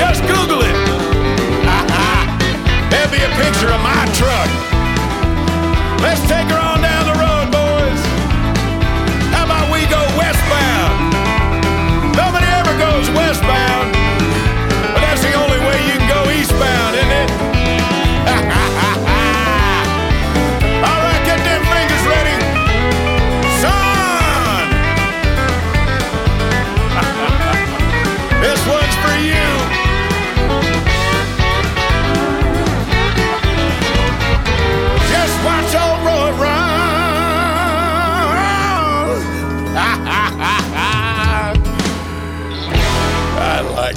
Just Google it. Ha, ha. There'll be a picture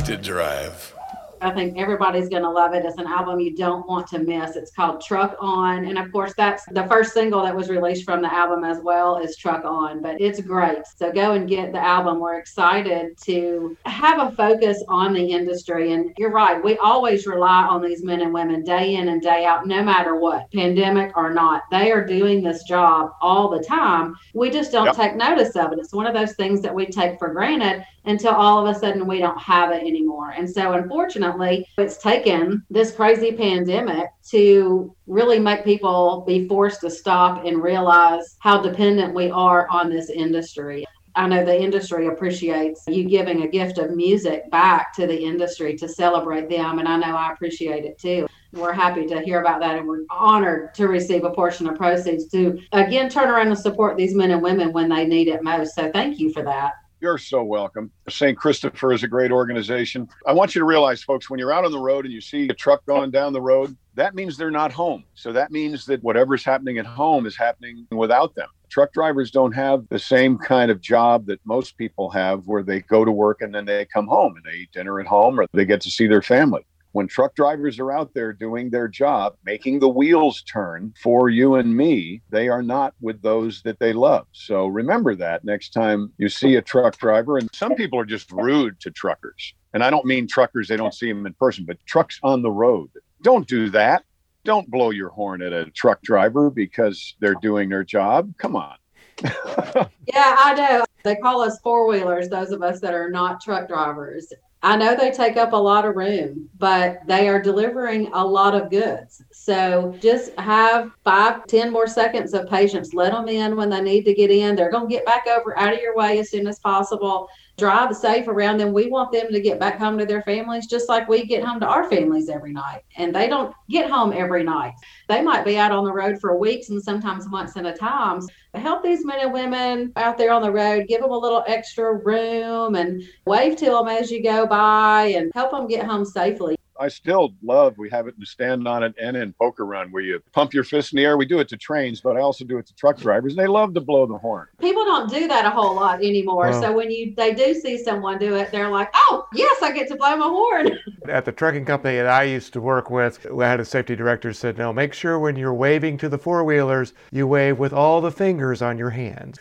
to drive. I think everybody's going to love it. It's an album you don't want to miss. It's called Truck On. And of course, that's the first single that was released from the album as well, is Truck On. But it's great. So go and get the album. We're excited to have a focus on the industry. And you're right. We always rely on these men and women day in and day out, no matter what, pandemic or not. They are doing this job all the time. We just don't yep. take notice of it. It's one of those things that we take for granted until all of a sudden we don't have it anymore. And so unfortunately, it's taken this crazy pandemic to really make people be forced to stop and realize how dependent we are on this industry. I know the industry appreciates you giving a gift of music back to the industry to celebrate them. And I know I appreciate it too. We're happy to hear about that, and we're honored to receive a portion of proceeds to, again, turn around and support these men and women when they need it most. So thank you for that. You're so welcome. Saint Christopher is a great organization. I want you to realize, folks, when you're out on the road and you see a truck going down the road, that means they're not home. So that means that whatever's happening at home is happening without them. Truck drivers don't have the same kind of job that most people have, where they go to work and then they come home and they eat dinner at home, or they get to see their family. When truck drivers are out there doing their job, making the wheels turn for you and me, they are not with those that they love. So remember that next time you see a truck driver. And some people are just rude to truckers. And I don't mean truckers, they don't see them in person, but trucks on the road. Don't do that. Don't blow your horn at a truck driver because they're doing their job. Come on. Yeah, I know. They call us four-wheelers, those of us that are not truck drivers. I know they take up a lot of room, but they are delivering a lot of goods. So just have five, ten more seconds of patience. Let them in when they need to get in. They're going to get back over out of your way as soon as possible. Drive safe around them. We want them to get back home to their families, just like we get home to our families every night. And they don't get home every night. They might be out on the road for weeks and sometimes months at a time. Help these men and women out there on the road. Give them a little extra room and wave to them as you go by and help them get home safely. I still love, we have it in Stand On It and in Poker Run, where you pump your fist in the air. We do it to trains, but I also do it to truck drivers. They love to blow the horn. People don't do that a whole lot anymore. No. So when you they do see someone do it, they're like, oh, yes, I get to blow my horn. At the trucking company that I used to work with, I had a safety director said, no, make sure when you're waving to the four-wheelers, you wave with all the fingers on your hands.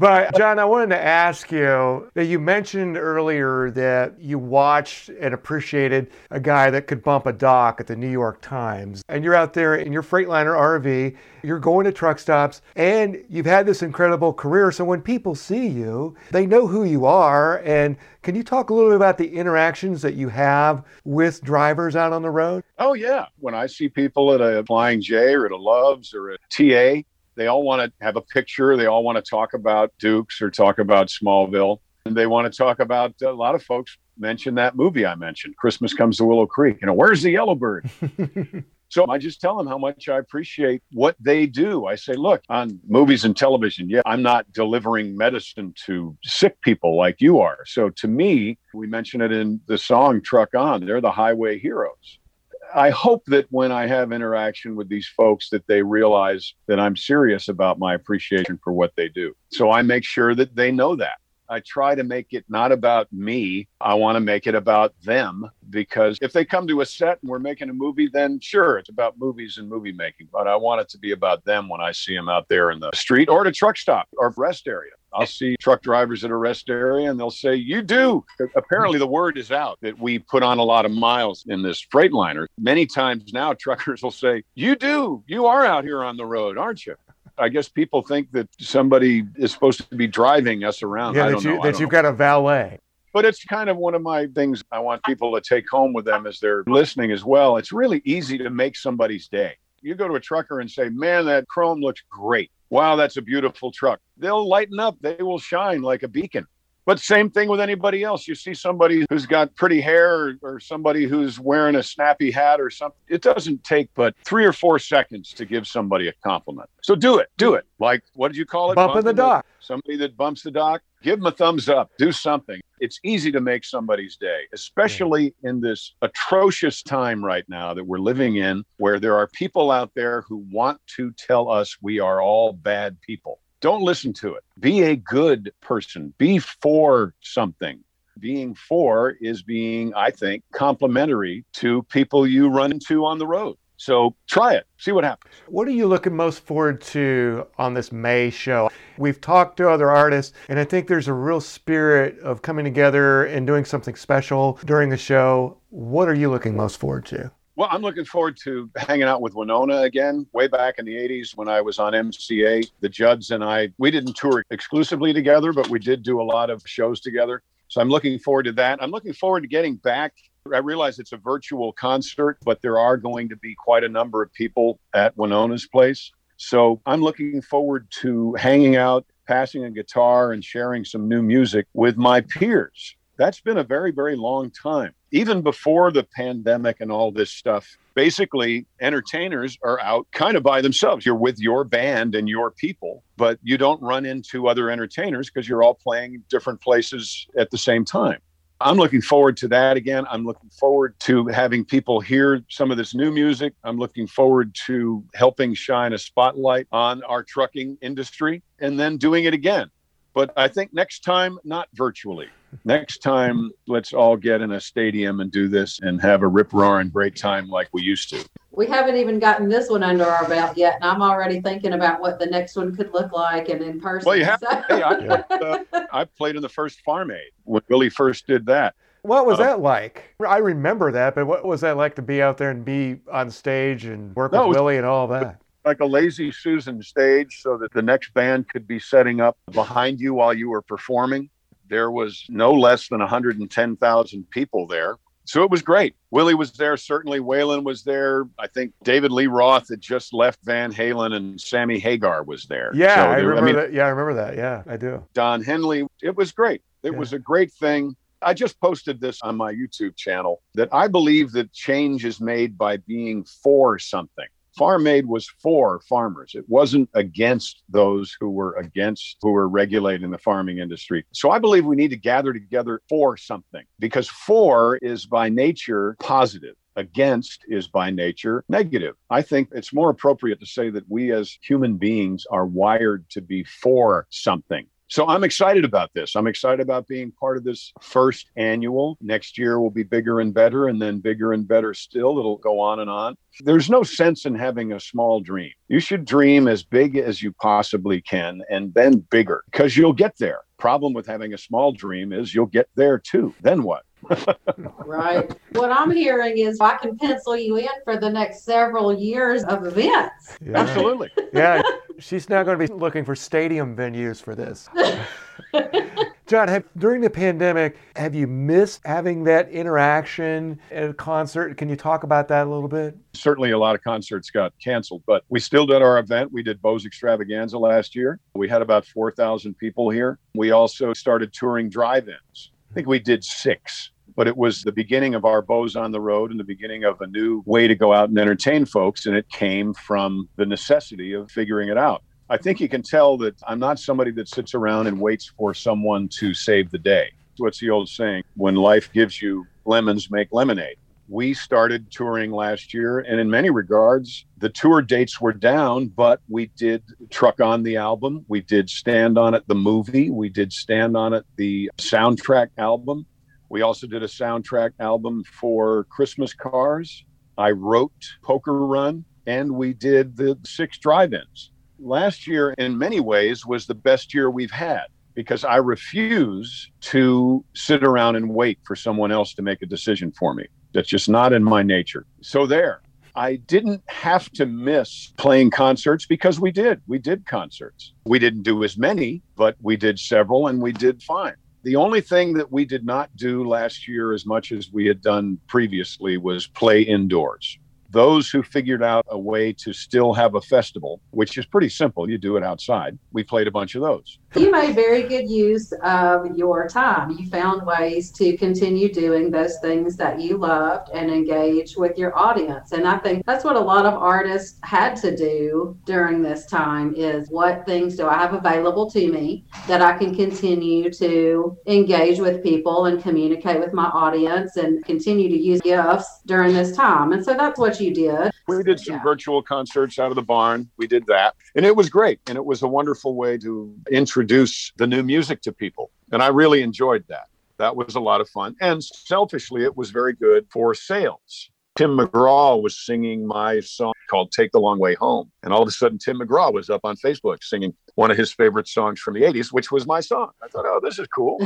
But, John, I wanted to ask you that you mentioned earlier that you watched and appreciated a guy that could bump a dock at the New York Times. And you're out there in your Freightliner R V, you're going to truck stops, and you've had this incredible career. So when people see you, they know who you are. And can you talk a little bit about the interactions that you have with drivers out on the road? Oh, yeah. When I see people at a Flying J or at a Loves or a T A, they all want to have a picture. They all want to talk about Dukes or talk about Smallville. And they want to talk about, a lot of folks mention that movie I mentioned, Christmas Comes to Willow Creek. You know, where's the Yellowbird? So I just tell them how much I appreciate what they do. I say, look, on movies and television, yeah, I'm not delivering medicine to sick people like you are. So to me, we mention it in the song Truck On, they're the highway heroes. I hope that when I have interaction with these folks that they realize that I'm serious about my appreciation for what they do. So I make sure that they know that. I try to make it not about me. I want to make it about them, because if they come to a set and we're making a movie, then sure, it's about movies and movie making. But I want it to be about them when I see them out there in the street or at a truck stop or rest area. I'll see truck drivers at a rest area and they'll say, you do. Apparently the word is out that we put on a lot of miles in this Freightliner. Many times now truckers will say, you do. You are out here on the road, aren't you? I guess people think that somebody is supposed to be driving us around. Yeah, I don't that, you, know. I that don't you've know. Got a valet. But it's kind of one of my things I want people to take home with them as they're listening as well. It's really easy to make somebody's day. You go to a trucker and say, man, that chrome looks great. Wow, that's a beautiful truck. They'll lighten up. They will shine like a beacon. But same thing with anybody else. You see somebody who's got pretty hair, or, or somebody who's wearing a snappy hat or something. It doesn't take but three or four seconds to give somebody a compliment. So do it. Do it. Like, what did you call it? Bumping the dock. Somebody that bumps the dock. Give them a thumbs up. Do something. It's easy to make somebody's day, especially in this atrocious time right now that we're living in, where there are people out there who want to tell us we are all bad people. Don't listen to it. Be a good person. Be for something. Being for is being, I think, complimentary to people you run into on the road. So try it. See what happens. What are you looking most forward to on this May show? We've talked to other artists, and I think there's a real spirit of coming together and doing something special during the show. What are you looking most forward to? Well, I'm looking forward to hanging out with Wynonna again. Way back in the eighties when I was on M C A, the Judds and I, we didn't tour exclusively together, but we did do a lot of shows together. So I'm looking forward to that. I'm looking forward to getting back. I realize it's a virtual concert, but there are going to be quite a number of people at Wynonna's place. So I'm looking forward to hanging out, passing a guitar, and sharing some new music with my peers. That's been a very, very long time. Even before the pandemic and all this stuff, basically entertainers are out kind of by themselves. You're with your band and your people, but you don't run into other entertainers because you're all playing different places at the same time. I'm looking forward to that again. I'm looking forward to having people hear some of this new music. I'm looking forward to helping shine a spotlight on our trucking industry and then doing it again. But I think next time, not virtually. Next time, let's all get in a stadium and do this and have a rip-roaring great time like we used to. We haven't even gotten this one under our belt yet, and I'm already thinking about what the next one could look like and in person. Well, you have so. Hey, I, uh, I played in the first Farm Aid when Willie first did that. What was uh, that like? I remember that, but what was that like to be out there and be on stage and work no, with Willie and all that? Like a Lazy Susan stage so that the next band could be setting up behind you while you were performing. There was no less than one hundred ten thousand people there. So it was great. Willie was there. Certainly Waylon was there. I think David Lee Roth had just left Van Halen and Sammy Hagar was there. Yeah, so I there, remember I mean, that. Yeah, I remember that. Yeah, I do. Don Henley. It was great. It yeah. was a great thing. I just posted this on my YouTube channel that I believe that change is made by being for something. Farm Aid was for farmers. It wasn't against those who were against, who were regulating the farming industry. So I believe we need to gather together for something, because for is by nature positive. Against is by nature negative. I think it's more appropriate to say that we as human beings are wired to be for something. So I'm excited about this. I'm excited about being part of this first annual. Next year will be bigger and better, and then bigger and better still. It'll go on and on. There's no sense in having a small dream. You should dream as big as you possibly can, and then bigger, because you'll get there. Problem with having a small dream is you'll get there too. Then what? Right. What I'm hearing is I can pencil you in for the next several years of events. Yeah. Absolutely. Yeah. She's now going to be looking for stadium venues for this. John, have, during the pandemic, have you missed having that interaction at a concert? Can you talk about that a little bit? Certainly a lot of concerts got canceled, but we still did our event. We did Bo's Extravaganza last year. We had about four thousand people here. We also started touring drive-ins. I think we did six, but it was the beginning of our Bo's on the Road and the beginning of a new way to go out and entertain folks. And it came from the necessity of figuring it out. I think you can tell that I'm not somebody that sits around and waits for someone to save the day. What's the old saying? When life gives you lemons, make lemonade. We started touring last year, and in many regards, the tour dates were down, but we did Truck On the album. We did Stand On It, the movie. We did Stand On It, the soundtrack album. We also did a soundtrack album for Christmas Cars. I wrote Poker Run, and we did the six drive-ins. Last year, in many ways, was the best year we've had, because I refuse to sit around and wait for someone else to make a decision for me. That's just not in my nature. So there, I didn't have to miss playing concerts because we did. We did concerts. We didn't do as many, but we did several and we did fine. The only thing that we did not do last year as much as we had done previously was play indoors. Those who figured out a way to still have a festival, which is pretty simple, you do it outside. We played a bunch of those. You made very good use of your time. You found ways to continue doing those things that you loved and engage with your audience. And I think that's what a lot of artists had to do during this time is what things do I have available to me that I can continue to engage with people and communicate with my audience and continue to use gifts during this time. And so that's what that you did. We did some yeah. virtual concerts out of the barn. We did that. And it was great. And it was a wonderful way to introduce the new music to people. And I really enjoyed that. That was a lot of fun. And selfishly, it was very good for sales. Tim McGraw was singing my song called Take the Long Way Home. And all of a sudden, Tim McGraw was up on Facebook singing one of his favorite songs from the eighties, which was my song. I thought, oh, this is cool.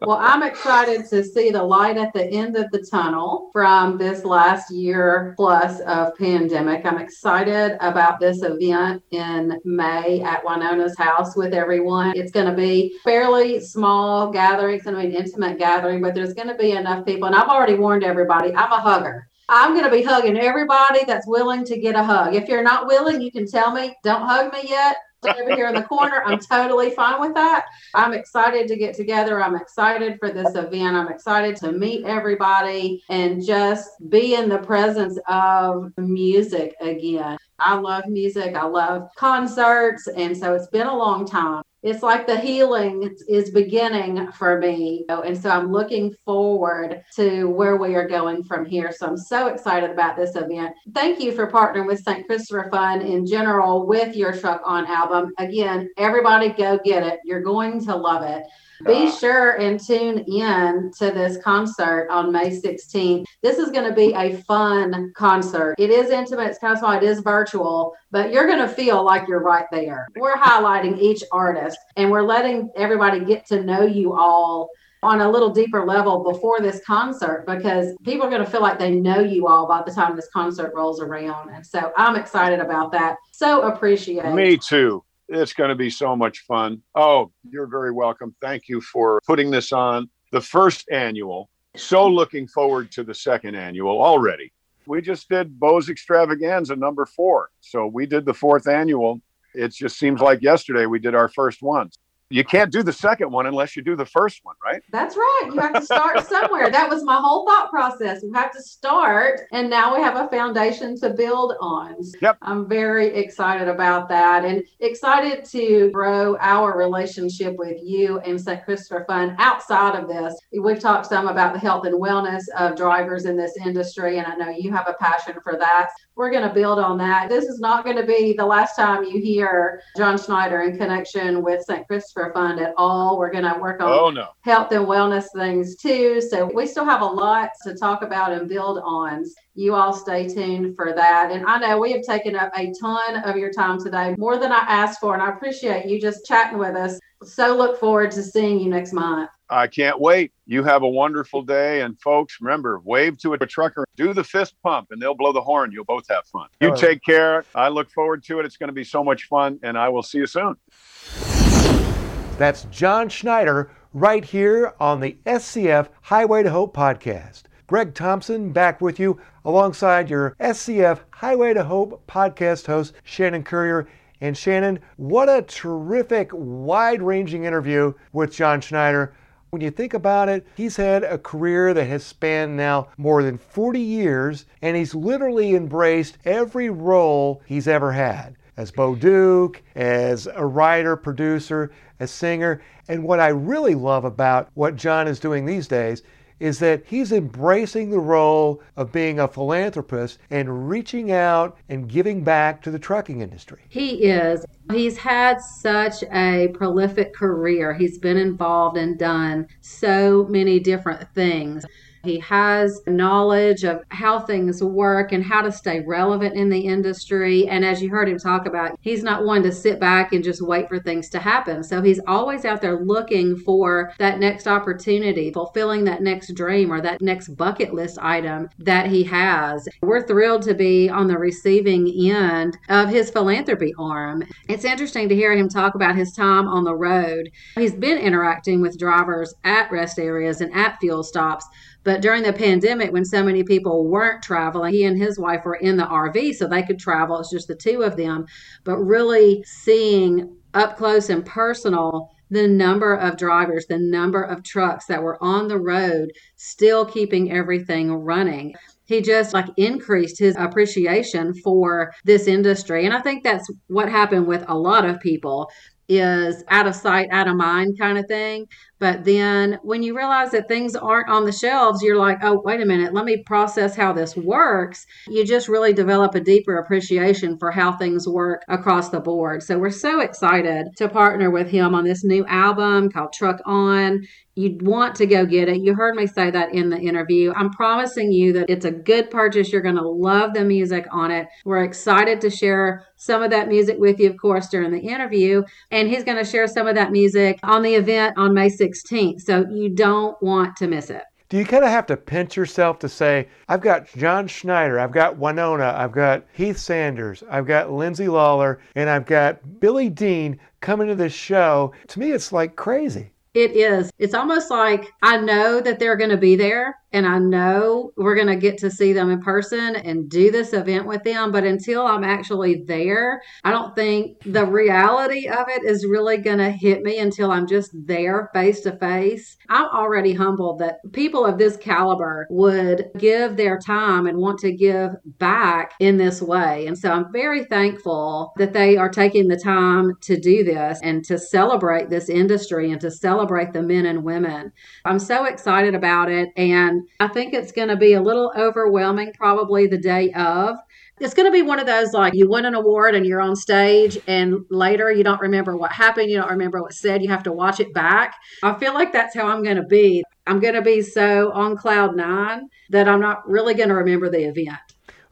Well, I'm excited to see the light at the end of the tunnel from this last year plus of pandemic. I'm excited about this event in May at Wynonna's house with everyone. It's going to be fairly small gathering. It's going to be an intimate gathering, but there's going to be enough people. And I've already warned everybody, I'm a hugger. I'm going to be hugging everybody that's willing to get a hug. If you're not willing, you can tell me, don't hug me yet. Stay over here in the corner. I'm totally fine with that. I'm excited to get together. I'm excited for this event. I'm excited to meet everybody and just be in the presence of music again. I love music. I love concerts. And so it's been a long time. It's like the healing is beginning for me. And so I'm looking forward to where we are going from here. So I'm so excited about this event. Thank you for partnering with Saint Christopher Fund in general with your Truck On album. Again, everybody go get it. You're going to love it. Be sure and tune in to this concert on May sixteenth. This is going to be a fun concert. It is intimate, it's kind of small, it is virtual, but you're going to feel like you're right there. We're highlighting each artist and we're letting everybody get to know you all on a little deeper level before this concert, because people are going to feel like they know you all by the time this concert rolls around. And so I'm excited about that. So appreciate it. Me too. It's going to be so much fun. Oh, you're very welcome. Thank you for putting this on. The first annual. So looking forward to the second annual already. We just did Bo's Extravaganza number four. So we did the fourth annual. It just seems like yesterday we did our first one. You can't do the second one unless you do the first one, right? That's right. You have to start somewhere. That was my whole thought process. You have to start, and now we have a foundation to build on. Yep. I'm very excited about that and excited to grow our relationship with you and Saint Christopher Fund outside of this. We've talked some about the health and wellness of drivers in this industry, and I know you have a passion for that. We're going to build on that. This is not going to be the last time you hear John Schneider in connection with Saint Christopher Fund at all. We're going to work on oh, no. health and wellness things too. So we still have a lot to talk about and build on. You all stay tuned for that. And I know we have taken up a ton of your time today, more than I asked for. And I appreciate you just chatting with us. So look forward to seeing you next month. I can't wait. You have a wonderful day. And folks, remember, wave to a trucker, do the fist pump, and they'll blow the horn. You'll both have fun. You take care. I look forward to it. It's going to be so much fun. And I will see you soon. That's John Schneider right here on the S C F Highway to Hope podcast. Greg Thompson back with you alongside your S C F Highway to Hope podcast host, Shannon Currier. And Shannon, what a terrific, wide-ranging interview with John Schneider. When you think about it, he's had a career that has spanned now more than forty years, and he's literally embraced every role he's ever had. As Bo Duke, as a writer, producer, a singer. And what I really love about what John is doing these days is that he's embracing the role of being a philanthropist and reaching out and giving back to the trucking industry. He is. He's had such a prolific career. He's been involved and done so many different things. He has knowledge of how things work and how to stay relevant in the industry. And as you heard him talk about, he's not one to sit back and just wait for things to happen. So he's always out there looking for that next opportunity, fulfilling that next dream or that next bucket list item that he has. We're thrilled to be on the receiving end of his philanthropy arm. It's interesting to hear him talk about his time on the road. He's been interacting with drivers at rest areas and at fuel stops. But during the pandemic, when so many people weren't traveling, he and his wife were in the R V, so they could travel. It's just the two of them. But really seeing up close and personal the number of drivers, the number of trucks that were on the road, still keeping everything running. He just like increased his appreciation for this industry. And I think that's what happened with a lot of people is out of sight, out of mind kind of thing. But then when you realize that things aren't on the shelves, you're like, oh, wait a minute, let me process how this works. You just really develop a deeper appreciation for how things work across the board. So we're so excited to partner with him on this new album called Truck On. You'd want to go get it. You heard me say that in the interview. I'm promising you that it's a good purchase. You're going to love the music on it. We're excited to share some of that music with you, of course, during the interview. And he's going to share some of that music on the event on May sixteenth. So you don't want to miss it. Do you kind of have to pinch yourself to say, I've got John Schneider, I've got Wynonna, I've got Heath Sanders, I've got Lindsay Lawler, and I've got Billy Dean coming to this show? To me, it's like crazy. It is. It's almost like I know that they're going to be there, and I know we're going to get to see them in person and do this event with them. But until I'm actually there, I don't think the reality of it is really going to hit me until I'm just there face to face. I'm already humbled that people of this caliber would give their time and want to give back in this way. And so I'm very thankful that they are taking the time to do this and to celebrate this industry and to celebrate the men and women. I'm so excited about it. And I think it's going to be a little overwhelming probably the day of. It's going to be one of those, like, you win an award and you're on stage and later you don't remember what happened. You don't remember what's said. You have to watch it back. I feel like that's how I'm going to be. I'm going to be so on cloud nine that I'm not really going to remember the event.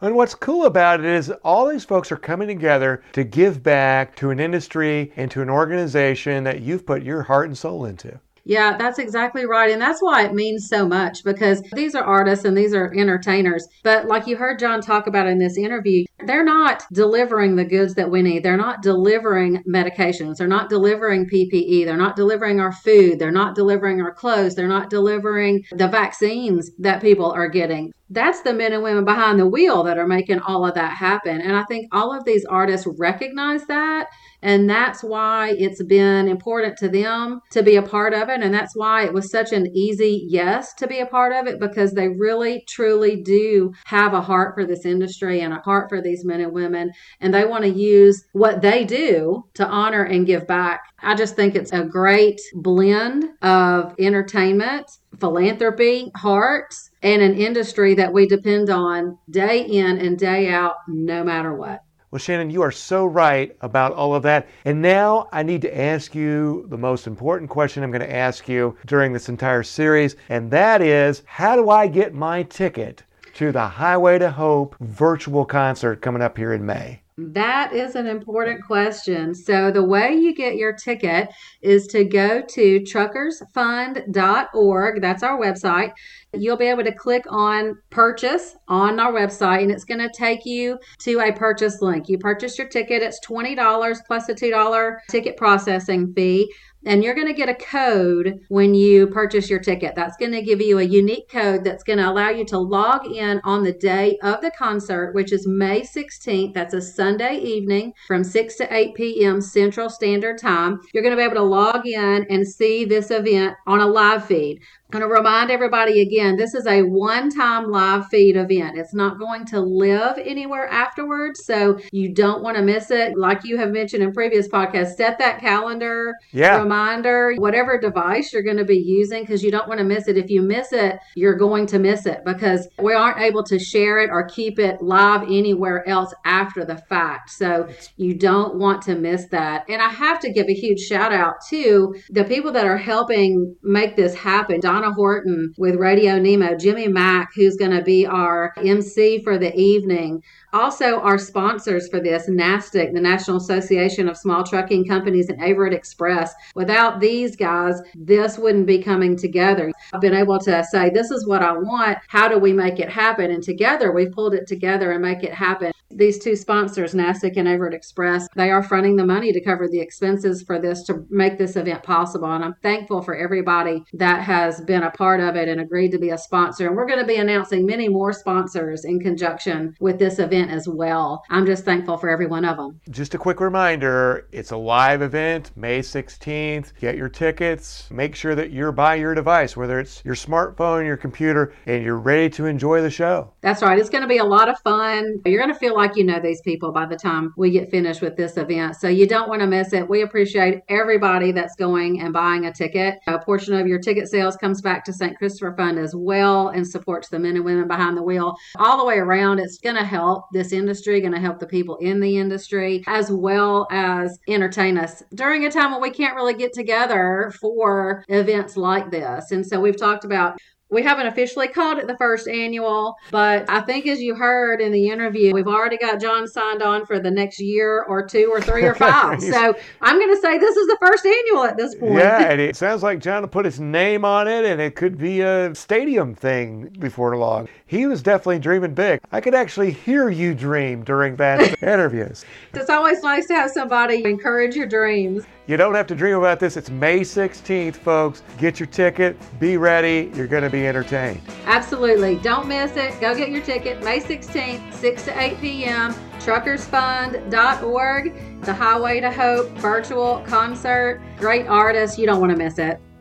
And what's cool about it is all these folks are coming together to give back to an industry and to an organization that you've put your heart and soul into. Yeah, that's exactly right. And that's why it means so much, because these are artists and these are entertainers. But like you heard John talk about in this interview, they're not delivering the goods that we need. They're not delivering medications. They're not delivering P P E. They're not delivering our food. They're not delivering our clothes. They're not delivering the vaccines that people are getting. That's the men and women behind the wheel that are making all of that happen. And I think all of these artists recognize that. And that's why it's been important to them to be a part of it. And that's why it was such an easy yes to be a part of it, because they really, truly do have a heart for this industry and a heart for these men and women. And they want to use what they do to honor and give back. I just think it's a great blend of entertainment, philanthropy, hearts, and an industry that we depend on day in and day out, no matter what. Well, Shannon, you are so right about all of that. And now I need to ask you the most important question I'm going to ask you during this entire series, and that is, how do I get my ticket to the Highway to Hope virtual concert coming up here in May? That is an important question. So the way you get your ticket is to go to truckers fund dot org. That's our website. You'll be able to click on purchase on our website, and it's going to take you to a purchase link. You purchase your ticket. It's twenty dollars plus a two dollars ticket processing fee. And you're going to get a code when you purchase your ticket. That's going to give you a unique code that's going to allow you to log in on the day of the concert, which is May sixteenth. That's a Sunday evening from six to eight p.m. Central Standard Time. You're going to be able to log in and see this event on a live feed. I'm going to remind everybody again, this is a one-time live feed event. It's not going to live anywhere afterwards, so you don't want to miss it. Like you have mentioned in previous podcasts, set that calendar, yeah. reminder, whatever device you're going to be using, because you don't want to miss it. If you miss it, you're going to miss it, because we aren't able to share it or keep it live anywhere else after the fact, so you don't want to miss that. And I have to give a huge shout out to the people that are helping make this happen. Donna Horton with Radio Nemo, Jimmy Mack, who's going to be our M C for the evening. Also, our sponsors for this, NASTIC, the National Association of Small Trucking Companies, and Averitt Express. Without these guys, this wouldn't be coming together. I've been able to say, this is what I want. How do we make it happen? And together, we've pulled it together and make it happen. These two sponsors, NASTIC and Averitt Express, they are fronting the money to cover the expenses for this, to make this event possible. And I'm thankful for everybody that has been a part of it and agreed to be a sponsor. And we're going to be announcing many more sponsors in conjunction with this event as well. I'm just thankful for every one of them. Just a quick reminder, it's a live event, May sixteenth. needs, get your tickets, make sure that you're by your device, whether it's your smartphone, your computer, and you're ready to enjoy the show. That's right. It's going to be a lot of fun. You're going to feel like you know these people by the time we get finished with this event. So you don't want to miss it. We appreciate everybody that's going and buying a ticket. A portion of your ticket sales comes back to Saint Christopher Fund as well and supports the men and women behind the wheel. All the way around, it's going to help this industry, going to help the people in the industry, as well as entertain us during a time when we can't really get together for events like this. And so we've talked about, we haven't officially called it the first annual, but I think as you heard in the interview, we've already got John signed on for the next year or two or three or five. So I'm going to say this is the first annual at this point. Yeah, and it sounds like John will put his name on it, and it could be a stadium thing before long. He was definitely dreaming big. I could actually hear you dream during that interviews. It's always nice to have somebody encourage your dreams. You don't have to dream about this. It's May sixteenth, folks. Get your ticket. Be ready. You're going to be entertained. Absolutely. Don't miss it. Go get your ticket. May sixteenth, six to eight p.m., truckers fund dot org, the Highway to Hope virtual concert. Great artists. You don't want to miss it.